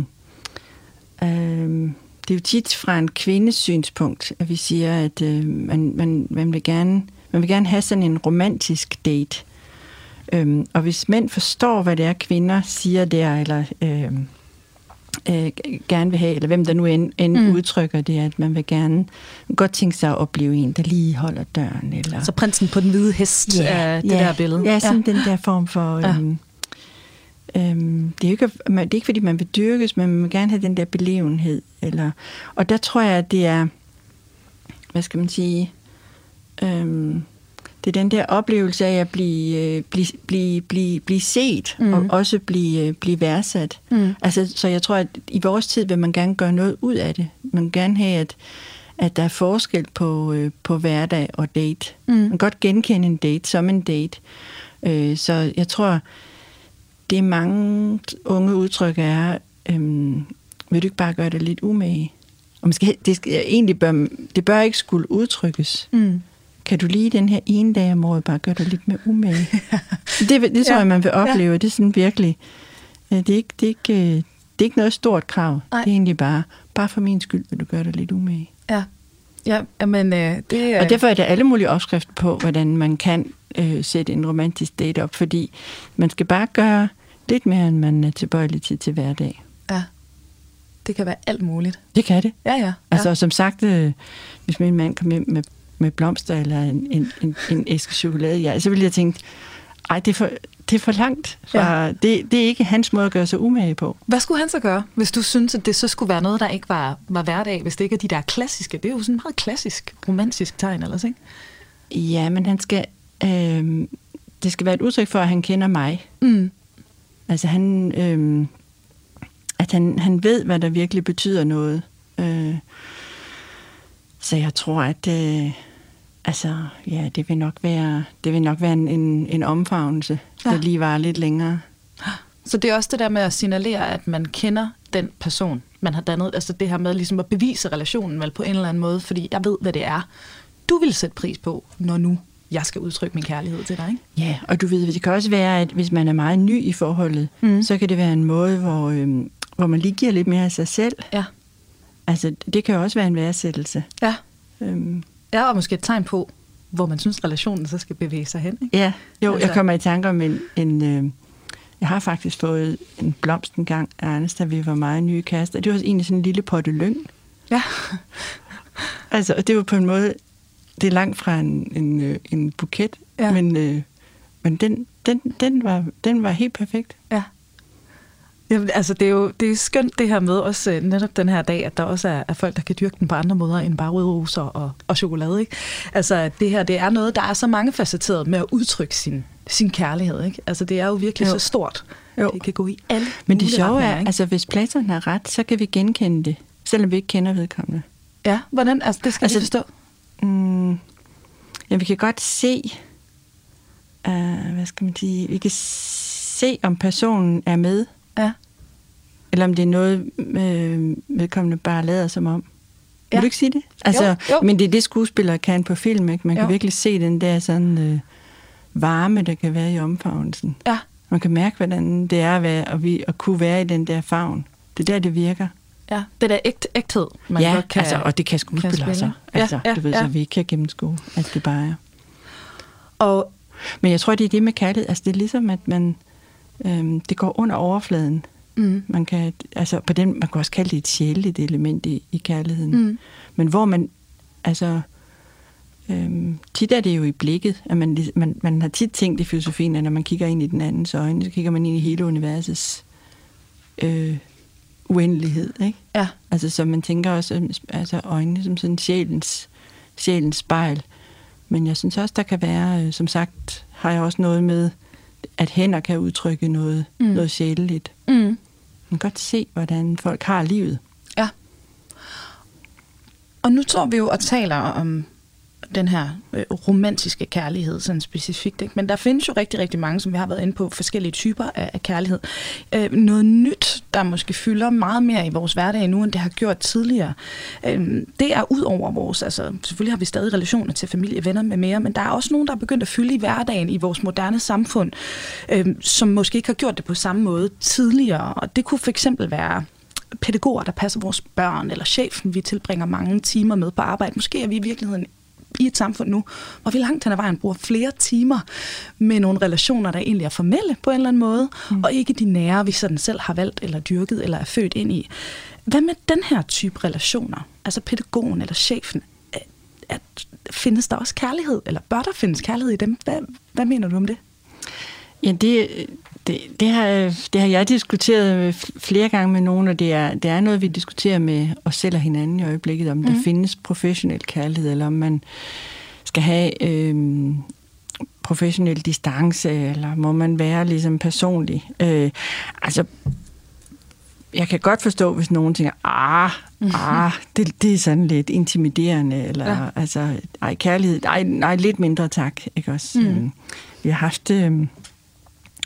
øh, Det er jo tit fra en kvindes synspunkt, at vi siger, at øh, man, man, man, vil gerne, man vil gerne have sådan en romantisk date. Øhm, og hvis mænd forstår, hvad det er, kvinder siger der, eller øh, øh, gerne vil have, eller hvem der nu end, end mm. udtrykker det, at man vil gerne godt tænke sig at opleve en, der lige holder døren. Eller... Så prinsen på den hvide hest, ja, øh, det ja, der billede. Ja, sådan ja. Den der form for... Øh, ja. Det er, ikke, det er ikke, fordi man vil dyrkes, men man vil gerne have den der belevenhed. Eller, og der tror jeg, at det er, hvad skal man sige, øhm, det er den der oplevelse af at blive, blive, blive, blive, blive set, mm. og også blive, blive værdsat. Mm. Altså, så jeg tror, at i vores tid vil man gerne gøre noget ud af det. Man vil gerne have, at, at der er forskel på, på hverdag og date. Mm. Man kan godt genkende en date som en date. Øh, så jeg tror... Det mange unge udtryk er, øhm, vil du ikke bare gøre det lidt umage? Og man skal, det, skal, egentlig bør, det bør ikke skulle udtrykkes. Mm. Kan du lige den her ene dag om året bare gøre det lidt mere umage? det, det tror ja. jeg, man vil opleve. Ja. Det er sådan virkelig... Det er ikke, det er ikke, det er ikke noget stort krav. Ej. Det er egentlig bare, bare for min skyld vil du gøre det lidt umage. Ja, ja men øh, det... Øh... Og derfor er der alle mulige opskrifter på, hvordan man kan øh, sætte en romantisk date op, fordi man skal bare gøre... lidt mere, end man er tilbøjelig til til hverdag. Ja, det kan være alt muligt. Det kan det. Ja, ja. Altså, ja. Som sagt, øh, hvis min mand kom hjem med, med blomster eller en, en, en, en æske chokolade, ja, så ville jeg tænke, ej, det er for, det er for langt. Fra, ja. det, det er ikke hans måde at gøre sig umage på. Hvad skulle han så gøre, hvis du synes, at det så skulle være noget, der ikke var, var hverdag, hvis det ikke er de der klassiske? Det er jo sådan en meget klassisk, romantisk tegn, ellers, ikke? Ja, men han skal, øh, det skal være et udtryk for, at han kender mig. Mm. Altså han, øh, at han, han ved, hvad der virkelig betyder noget. Øh, så jeg tror, at øh, altså, ja, det vil nok være, det vil nok være en, en omfavnelse, ja. Der lige var lidt længere. Så det er også det der med at signalere, at man kender den person, man har dannet. Altså det her med ligesom at bevise relationen vel på en eller anden måde, fordi jeg ved, hvad det er, du vil sætte pris på, når nu jeg skal udtrykke min kærlighed til dig, ikke? Ja, og du ved, det kan også være, at hvis man er meget ny i forholdet, mm. så kan det være en måde, hvor, øhm, hvor man lige giver lidt mere af sig selv. Ja. Altså, det kan jo også være en værdsættelse. Ja. Øhm. Ja, og måske et tegn på, hvor man synes, relationen så skal bevæge sig hen, ikke? Ja, jo, altså. Jeg kommer i tanke om en... en øh, jeg har faktisk fået en blomst en gang, Ernest, da vi var meget nye kærester. Det var egentlig sådan en lille potte lyng. Ja. Altså, og det var på en måde... Det er langt fra en, en, en buket, ja. men, øh, men den, den, den, var, den var helt perfekt. Ja. Jamen, altså, det er jo det er skønt det her med også netop den her dag, at der også er, er folk, der kan dyrke den på andre måder end bare røde roser og, og chokolade. Ikke? Altså, det her det er noget, der er så mangefacetteret med at udtrykke sin, sin kærlighed. Ikke? Altså, det er jo virkelig jo. så stort. Jo. Det kan gå i alle. Men det sjove er, altså, hvis Platon har ret, så kan vi genkende det, selvom vi ikke kender vedkommende. Ja, hvordan? Altså, det skal altså, vi forstå. Mm, ja, vi kan godt se, uh, hvad skal man sige, vi kan se, om personen er med. Ja. Eller om det er noget, øh, vedkommende bare lader som om. Ja. Vil du ikke sige det? Altså, jo, jo. Men det er det, skuespillere kan på film, ikke? Man kan jo. virkelig se den der sådan øh, varme, der kan være i omfavnelsen. Ja. Man kan mærke, hvordan det er at, være, at, vi, at kunne være i den der favn. Det er der, det virker. Ja, det der ægt, ægthed, man ja, godt kan... Altså, og det kan skuespillere så. Altså, ja, ja, du ved, ja. så vi ikke kan gennemskue, at det bare er. Og, men jeg tror, det er det med kærlighed. Altså, det er ligesom, at man... Øhm, det går under overfladen. Mm. Man kan, altså på den, man kan også kalde det et sjældent element i, i kærligheden. Mm. Men hvor man, altså, øhm, tit er det jo i blikket, at man, man, man har tit tænkt i filosofien, at når man kigger ind i den andens øjne, så kigger man ind i hele universets øh, uendelighed, ikke? Ja. Altså, så man tænker også, altså øjnene som sådan sjælens, sjælens spejl. Men jeg synes også, der kan være, øh, som sagt, har jeg også noget med, at hænder kan udtrykke noget, mm. noget sjæleligt. Mm. Man kan godt se, hvordan folk har livet. Ja. Og nu tror vi jo og taler om den her øh, romantiske kærlighed, sådan specifikt, ikke? Men der findes jo rigtig, rigtig mange, som vi har været inde på, forskellige typer af, af kærlighed. Øh, noget nyt, der måske fylder meget mere i vores hverdag nu, end det har gjort tidligere, øh, det er ud over vores, altså selvfølgelig har vi stadig relationer til familie, venner med mere, men der er også nogen, der er begyndt at fylde i hverdagen i vores moderne samfund, øh, som måske ikke har gjort det på samme måde tidligere, og det kunne for eksempel være pædagoger, der passer vores børn, eller chefen, vi tilbringer mange timer med på arbejde. Måske er vi i virkeligheden i et samfund nu, hvor vi langt hen ad vejen bruger flere timer med nogle relationer, der egentlig er formelle på en eller anden måde, mm. og ikke de nære, vi sådan selv har valgt, eller dyrket, eller er født ind i. Hvad med den her type relationer? Altså pædagogen eller chefen. At, at, findes der også kærlighed, eller bør der findes kærlighed i dem? Hvad, hvad mener du om det? Ja, det, det, det, har, det har jeg diskuteret flere gange med nogen, og det er, det er noget, vi diskuterer med os selv og hinanden i øjeblikket, om mm. der findes professionel kærlighed, eller om man skal have øh, professionel distance, eller må man være ligesom personlig. Øh, altså, jeg kan godt forstå, hvis nogen tænker, ah, mm-hmm. ah det, det er sådan lidt intimiderende, eller ja. altså, ej, kærlighed, ej, nej, lidt mindre tak, ikke også? Mm. Vi har haft... Øh,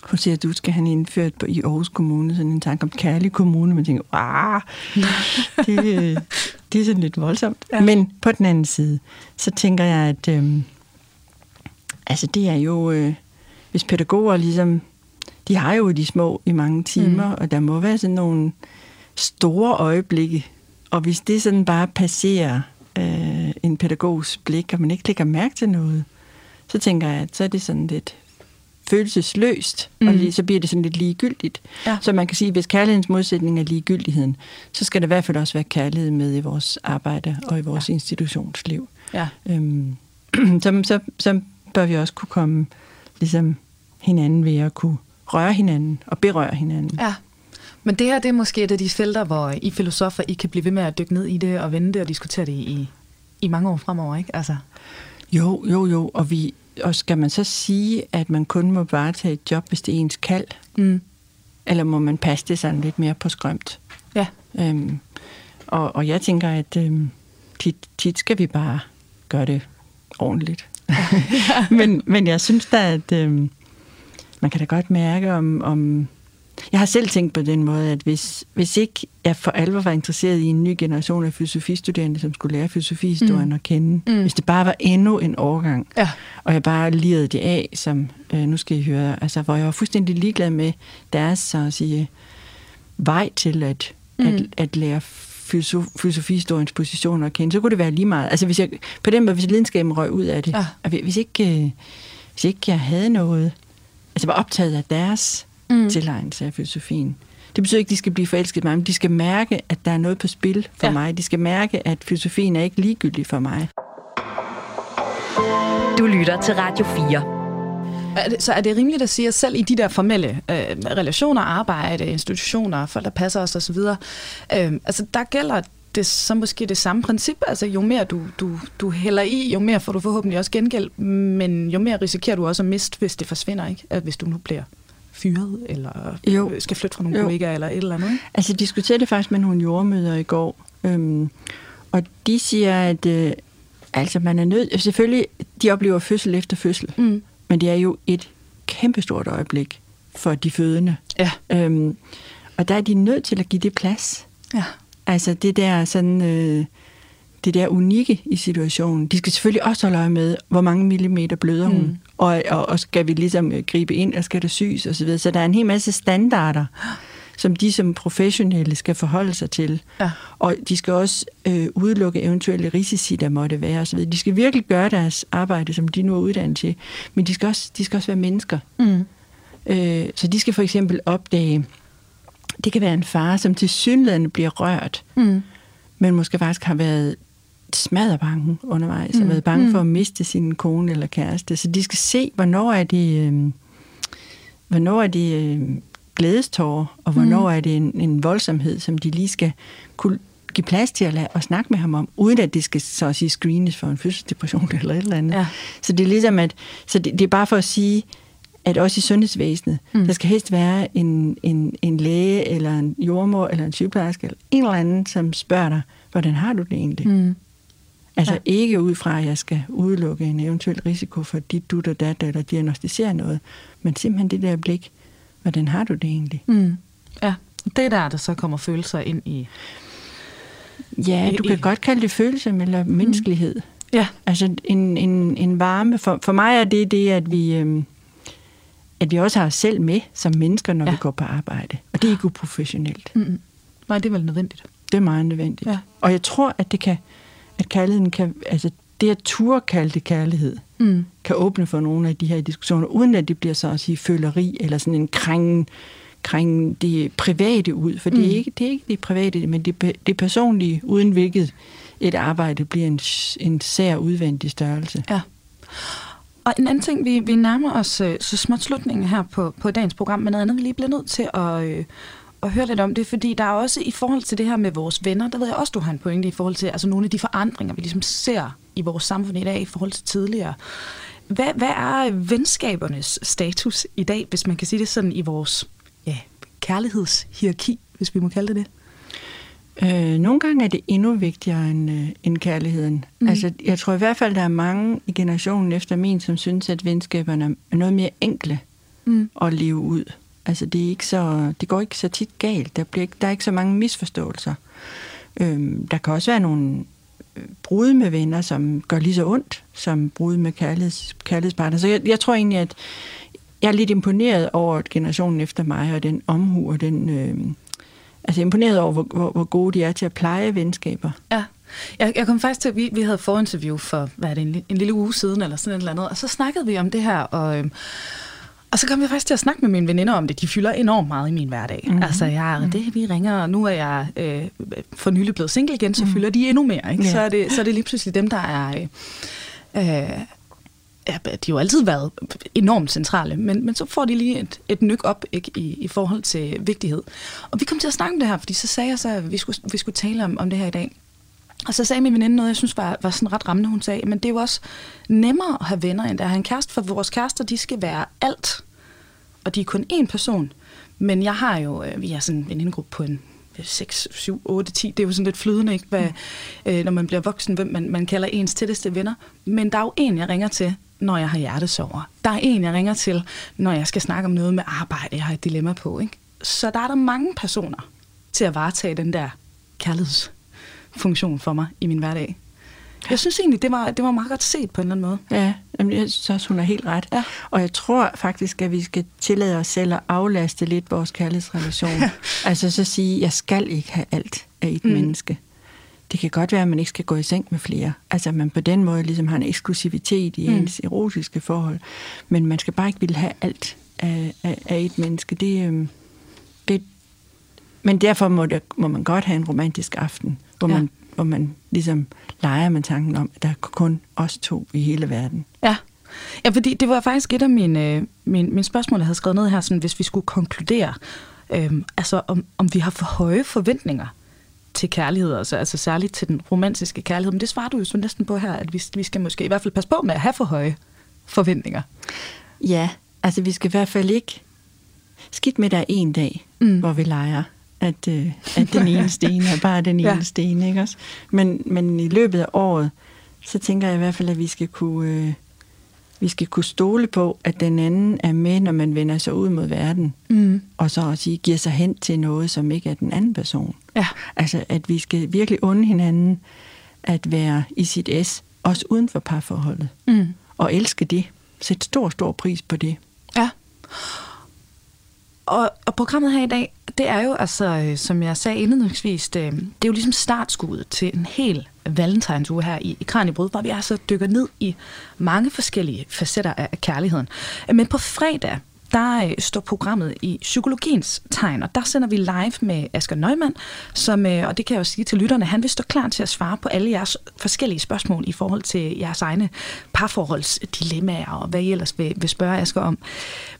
Hun siger, at du skal have indført på, i Aarhus Kommune sådan en tanke om kærlig kommune. Man tænker, ah, det, det er sådan lidt voldsomt. Ja. Men på den anden side, så tænker jeg, at øh, altså det er jo, øh, hvis pædagoger ligesom, de har jo de små i mange timer, mm. og der må være sådan nogle store øjeblikke. Og hvis det sådan bare passerer øh, en pædagogs blik, og man ikke lægger mærke til noget, så tænker jeg, at så er det sådan lidt... følelsesløst, mm. og lige, så bliver det sådan lidt ligegyldigt. Ja. Så man kan sige, at hvis kærlighedens modsætning er ligegyldigheden, så skal der i hvert fald også være kærlighed med i vores arbejde og i vores ja. institutionsliv. Ja. Øhm, så, så, så bør vi også kunne komme ligesom hinanden ved at kunne røre hinanden og berøre hinanden. Ja. Men det her, det er måske et af de felter, hvor I filosofer, I kan blive ved med at dykke ned i det og vende det og diskutere det i, i mange år fremover, ikke? Altså. Jo, jo, jo, og vi Og skal man så sige, at man kun må bare tage et job, hvis det er ens kald? Mm. Eller må man passe det sådan lidt mere på skrømt? Ja. Øhm, og, og jeg tænker, at øhm, tit, tit skal vi bare gøre det ordentligt. men, men jeg synes da, at øhm, man kan da godt mærke om, om... Jeg har selv tænkt på den måde, at hvis, hvis ikke jeg for alvor var interesseret i en ny generation af filosofistuderende, som skulle lære filosofihistorien mm. at kende, mm. hvis det bare var endnu en årgang, ja. og jeg bare lirede det af, som øh, nu skal I høre, altså, hvor jeg var fuldstændig ligeglad med deres så at sige, vej til at, mm. at, at lære filosof, filosofihistoriens positioner at kende, så kunne det være lige meget. Altså, hvis jeg, på den måde, hvis lidenskaben røg ud af det, ja. og hvis ikke, øh, hvis ikke jeg havde noget, altså var optaget af deres Mm. tilegnelse af filosofien. Det betyder ikke, at de skal blive forelsket mig, men de skal mærke, at der er noget på spil for ja. mig. De skal mærke, at filosofien er ikke ligegyldig for mig. Du lytter til Radio fire. Er det, så er det rimeligt at sige, at selv i de der formelle øh, relationer, arbejde, institutioner, folk, der passer os osv., øh, altså der gælder det så måske det samme princip. Altså jo mere du, du, du hælder i, jo mere får du forhåbentlig også gengæld, men jo mere risikerer du også at miste, hvis det forsvinder, ikke? At hvis du nu bliver fyret, eller jo. skal flytte fra nogle jo. kollegaer, eller et eller andet. Altså, jeg diskuterede det faktisk med nogle jordmøder i går, øhm, og de siger, at øh, altså, man er nødt... Selvfølgelig, de oplever fødsel efter fødsel, mm. men det er jo et kæmpestort øjeblik for de fødende. Ja. Øhm, og der er de nødt til at give det plads. Ja. Altså det der sådan... Øh, det der unikke i situationen. De skal selvfølgelig også holde øje med, hvor mange millimeter bløder hun, mm. og, og, og skal vi ligesom gribe ind, og skal der syes, og så videre. Så der er en hel masse standarder, som de som professionelle skal forholde sig til. Ja. Og de skal også øh, udelukke eventuelle risici, der måtte være, og så videre. De skal virkelig gøre deres arbejde, som de nu er uddannet til, men de skal også, de skal også være mennesker. Mm. Øh, så de skal for eksempel opdage, det kan være en far, som tilsyneladende bliver rørt, mm. men måske faktisk har været smadrer bange undervejs, mm. og været bange mm. for at miste sin kone eller kæreste. Så de skal se, hvornår er det, øh, hvornår er det øh, glædestårer, og hvornår mm. er det en, en voldsomhed, som de lige skal kunne give plads til at lade, og snakke med ham om, uden at det skal så at sige screenes for en fødselsdepression eller et eller andet. Ja. Så det er ligesom at, så det, det er bare for at sige, at også i sundhedsvæsenet, mm. der skal helst være en, en, en læge, eller en jordmor, eller en sygeplejerske, eller en eller anden, som spørger dig, hvordan har du det egentlig? Mm. Altså ja. Ikke ud fra, at jeg skal udelukke en eventuel risiko for dit, dut og dat, eller diagnostisere noget, men simpelthen det der blik, hvordan har du det egentlig? Mm. Ja, det der, der så kommer følelser ind i... Ja, du I, kan i... godt kalde det følelser eller menneskelighed. Mm. Ja. Altså en, en, en varme. For, for mig er det det, at vi, øhm, at vi også har os selv med som mennesker, når ja. Vi går på arbejde. Og det er ikke uprofessionelt. Mm. Nej, det er vel nødvendigt. Det er meget nødvendigt. Ja. Og jeg tror, at det kan... at kærligheden kan, altså det at turde kalde det kærlighed, mm. kan åbne for nogle af de her diskussioner, uden at det bliver så at sige føleri, eller sådan en krænge, krænge det private ud, for mm. det, er ikke, det er ikke det private, men det, det personlige, uden hvilket et arbejde bliver en, en sær udvendig størrelse. Ja. Og en anden ting, vi, vi nærmer os så småt slutningen her på, på dagens program, men noget andet, vi lige bliver nødt til at... Øh, og høre lidt om det, fordi der er også i forhold til det her med vores venner, der ved jeg også, du har en pointe i forhold til altså nogle af de forandringer, vi ligesom ser i vores samfund i dag i forhold til tidligere. Hvad, hvad er venskabernes status i dag, hvis man kan sige det sådan, i vores ja, kærlighedshierarki, hvis vi må kalde det det? Øh, nogle gange er det endnu vigtigere end, øh, end kærligheden. Mm. Altså, jeg tror i hvert fald, der er mange i generationen efter min, som synes, at venskaberne er noget mere enkle mm. at leve ud. Altså, det, er ikke så, det går ikke så tit galt. Der, bliver ikke, der er ikke så mange misforståelser. Øhm, der kan også være nogle brud med venner, som gør lige så ondt, som brud med kærligheds, kærlighedspartner. Så jeg, jeg tror egentlig, at jeg er lidt imponeret over generationen efter mig, og den omhu, og den... Øhm, altså, imponeret over, hvor, hvor, hvor gode de er til at pleje venskaber. Ja. Jeg, jeg kom faktisk til, at vi, vi havde forinterview for, hvad er det, en, en lille uge siden, eller sådan et eller andet, og så snakkede vi om det her, og... Øhm, Og så kom jeg faktisk til at snakke med mine veninder om det. De fylder enormt meget i min hverdag. Mm-hmm. Altså, jeg, det, vi ringer, og nu er jeg øh, for nylig blevet single igen, så mm-hmm. fylder de endnu mere. Ikke? Yeah. Så, er det, så er det lige pludselig dem, der er... Øh, ja, de har jo altid været enormt centrale, men, men så får de lige et, et nyk op ikke, i, i forhold til vigtighed. Og vi kom til at snakke om det her, fordi så sagde jeg så, at vi skulle, vi skulle tale om, om det her i dag. Og så sagde min veninde noget, jeg synes var, var sådan ret rammende. Hun sagde, men det er jo også nemmere at have venner, end at have en kæreste, for vores kærester, de skal være alt. Og de er kun én person. Men jeg har jo, vi er sådan en venindegruppe på en seks, syv, otte, ti. Det er jo sådan lidt flydende, ikke? Hvad, mm. øh, når man bliver voksen, hvem man, man kalder ens tætteste venner. Men der er jo en, jeg ringer til, når jeg har hjertesorger. Der er en, jeg ringer til, når jeg skal snakke om noget med arbejde, jeg har et dilemma på, ikke? Så der er der mange personer til at varetage den der kærligheds funktion for mig i min hverdag. Jeg synes egentlig, det var, det var meget godt set på en eller anden måde. Ja, jeg synes også, hun er helt ret. Ja. Og jeg tror faktisk, at vi skal tillade os selv at aflaste lidt vores kærlighedsrelation. Altså så sige, jeg skal ikke have alt af et mm. menneske. Det kan godt være, at man ikke skal gå i seng med flere. Altså man på den måde ligesom har en eksklusivitet i mm. ens erotiske forhold. Men man skal bare ikke ville have alt af, af, af et menneske. Det øh, det. Men derfor må, der, må man godt have en romantisk aften, hvor, ja. man, hvor man ligesom leger med tanken om, at der er kun os to i hele verden. Ja, ja, fordi det var faktisk et af mine, mine, mine spørgsmål, jeg havde skrevet ned her, sådan, hvis vi skulle konkludere, øhm, altså om, om vi har for høje forventninger til kærlighed, altså, altså særligt til den romantiske kærlighed. Men det svarer du jo så næsten på her, at vi, vi skal måske i hvert fald passe på med at have for høje forventninger. Ja, altså vi skal i hvert fald ikke skidt med, der en dag, mm. hvor vi leger. At, øh, at den ene sten er bare den ene ja. sten, ikke også? Men, men i løbet af året, så tænker jeg i hvert fald, at vi skal kunne, øh, Vi skal kunne stole på, at den anden er med, når man vender sig ud mod verden. Mm. Og så også sige, giver sig hen til noget, som ikke er den anden person. Ja. Altså, at vi skal virkelig unde hinanden at være i sit es, også uden for parforholdet. Mm. Og elske det. Sæt stor, stor pris på det. Ja. Og, og programmet her i dag, det er jo, altså, som jeg sagde indledningsvis, det, det er jo ligesom startskuddet til en hel valentinsuge her i, i Kranjebrød, hvor vi altså dykker ned i mange forskellige facetter af kærligheden. Men på fredag, der øh, står programmet i Psykologiens Tegn, og der sender vi live med Asger Neumann, som, øh, og det kan jeg jo sige til lytterne, han vil stå klar til at svare på alle jeres forskellige spørgsmål i forhold til jeres egne parforholdsdilemmaer, og hvad I ellers vil, vil spørge Asger om.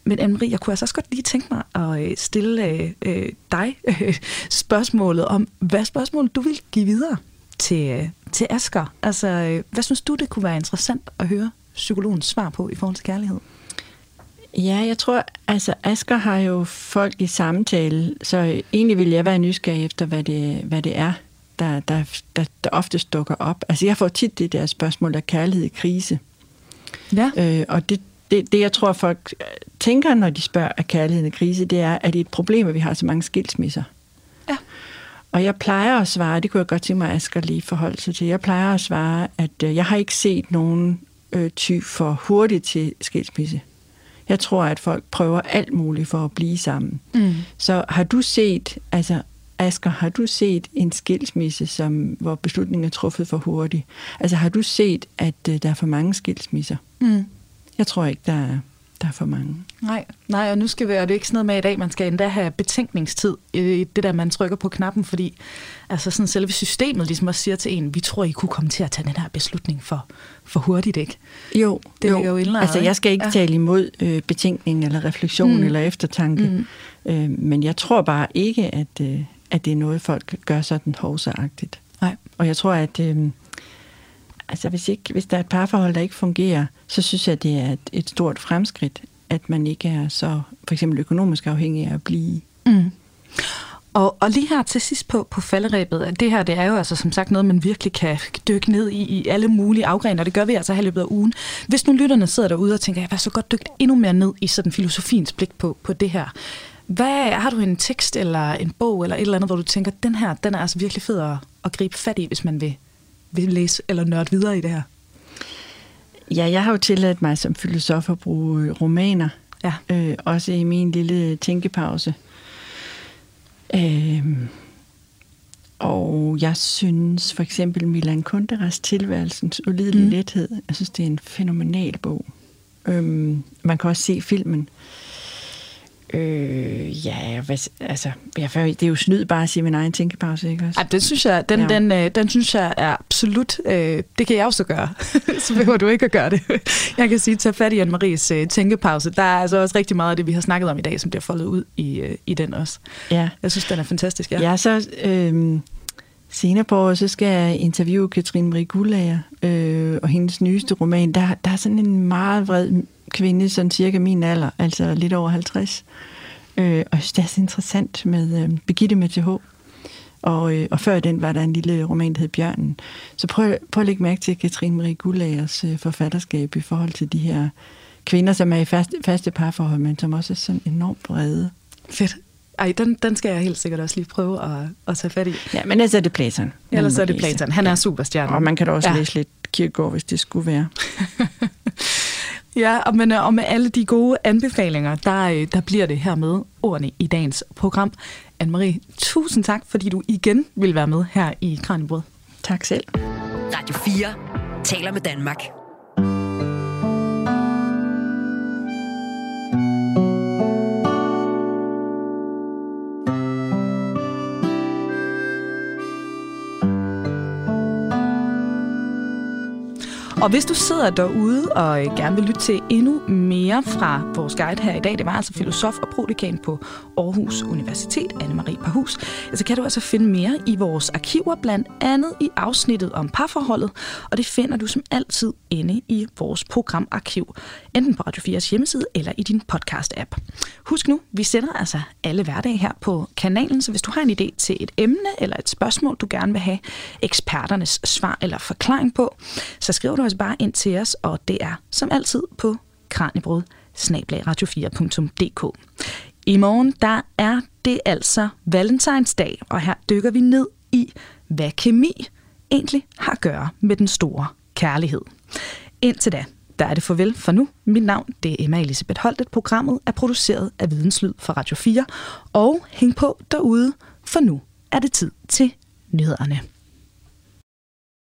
Men Anne-Marie, jeg kunne altså også godt lige tænke mig at stille øh, øh, dig øh, spørgsmålet om, hvad spørgsmål du vil give videre til, øh, til Asger. Altså, øh, hvad synes du, det kunne være interessant at høre psykologens svar på i forhold til kærlighed? Ja, jeg tror, altså Asger har jo folk i samtale, så egentlig vil jeg være nysgerrig efter, hvad det, hvad det er, der, der, der, der ofte dukker op. Altså jeg får tit det der spørgsmål, der kærlighed i krise. Ja. Øh, og det, det, det, jeg tror, folk tænker, når de spørger, er kærligheden i krise, det er, at det er et problem, at vi har så mange skilsmisser. Ja. Og jeg plejer at svare, det kunne jeg godt tænke mig, Asger lige forholde sig til, jeg plejer at svare, at øh, jeg har ikke set nogen øh, ty for hurtigt til skilsmisse. Jeg tror, at folk prøver alt muligt for at blive sammen. Mm. Så har du set, altså Asger, har du set en skilsmisse, som, hvor beslutningen er truffet for hurtigt? Altså har du set, at uh, der er for mange skilsmisser? Mm. Jeg tror ikke, der er, der er for mange. Nej, nej, og nu skal vi, og det er ikke sådan noget med i dag, man skal endda have betænkningstid i det der, man trykker på knappen, fordi altså sådan selve systemet ligesom også siger til en, vi tror, I kunne komme til at tage den her beslutning for, for hurtigt, ikke? Jo, det jo. jo indlagt, altså jeg skal ikke ja. tale imod øh, betænkning eller refleksion mm. eller eftertanke, mm. øh, men jeg tror bare ikke, at, øh, at det er noget, folk gør sådan hovsagtigt. Nej. Og jeg tror, at øh, altså hvis, ikke, hvis der er et parforhold, der ikke fungerer, så synes jeg, det er et, et stort fremskridt, at man ikke er så for eksempel økonomisk afhængig af at blive. Mm. Og, og lige her til sidst på, på falderæbet, det her, det er jo altså som sagt noget, man virkelig kan dykke ned i, i alle mulige afgrene, og det gør vi altså her i løbet af ugen. Hvis nu lytterne sidder derude og tænker, jeg vil så godt dykke endnu mere ned i sådan filosofiens blik på, på det her. Hvad, har du en tekst eller en bog eller et eller andet, hvor du tænker, den her, den er altså virkelig fed at, at gribe fat i, hvis man vil, vil læse eller nørde videre i det her? Ja, jeg har jo tilladt mig som filosof at bruge romaner, ja. øh, også i min lille tænkepause. Øh, og jeg synes for eksempel Milan Kunderas Tilværelsens ulidelige mm. lethed, jeg synes, det er en fænomenal bog. Øh, man kan også se filmen. Øh, ja, altså, det er jo snyd bare at sige min egen tænkepause, ikke også? Ej, det synes jeg, den, ja. den, øh, den synes jeg er absolut, øh, det kan jeg også gøre, så behøver du ikke at gøre det. Jeg kan sige, tag fat i Anne-Maries øh, tænkepause. Der er altså også rigtig meget af det, vi har snakket om i dag, som bliver foldet ud i, øh, i den også. Ja. Jeg synes, den er fantastisk, ja. Ja, så øh, senere på året, så skal jeg interviewe Katrine Marie Guldager øh, og hendes nyeste roman. Der, der er sådan en meget vred kvinde, sådan cirka min alder, altså lidt over halvtreds. Øh, og det er så interessant med øh, Birgitte med D H Og, øh, og før den var der en lille roman, der hed Bjørnen. Så prøv, prøv at lægge mærke til Katrine Marie Guldagers øh, forfatterskab i forhold til de her kvinder, som er i faste, faste parforhold, men som også er sådan enormt brede. Fedt. Ej, den, den skal jeg helt sikkert også lige prøve at, at tage fat i. Ja, men ellers er det Platon. Ellers er det Platon. Han er ja. superstjernen. Og man kan da også ja. læse lidt Kierkegaard, hvis det skulle være. Ja, og, men, og med alle de gode anbefalinger, der, der bliver det her med ordene i dagens program. Anne-Marie, tusind tak, fordi du igen vil være med her i Kranjebrød. Tak selv. Radio fire taler med Danmark. Og hvis du sidder derude og gerne vil lytte til endnu mere fra vores guide her i dag, det var altså filosof og prodekan på Aarhus Universitet, Anne Marie Paahus, så kan du altså finde mere i vores arkiver, blandt andet i afsnittet om parforholdet, og det finder du som altid inde i vores programarkiv, enten på Radio fires hjemmeside eller i din podcast-app. Husk nu, vi sender altså alle hverdage her på kanalen, så hvis du har en idé til et emne eller et spørgsmål, du gerne vil have eksperternes svar eller forklaring på, så skriver du skriv os bare ind til os, og det er som altid på kranjebrød snabel-a radio fire punktum d k. I morgen, der er det altså Valentinsdag, og her dykker vi ned i, hvad kemi egentlig har at gøre med den store kærlighed. Indtil da, der er det farvel for nu. Mit navn, det er Emma Elisabeth Holtet. Programmet er produceret af Videnslyd for Radio fire, og hæng på derude, for nu er det tid til nyhederne.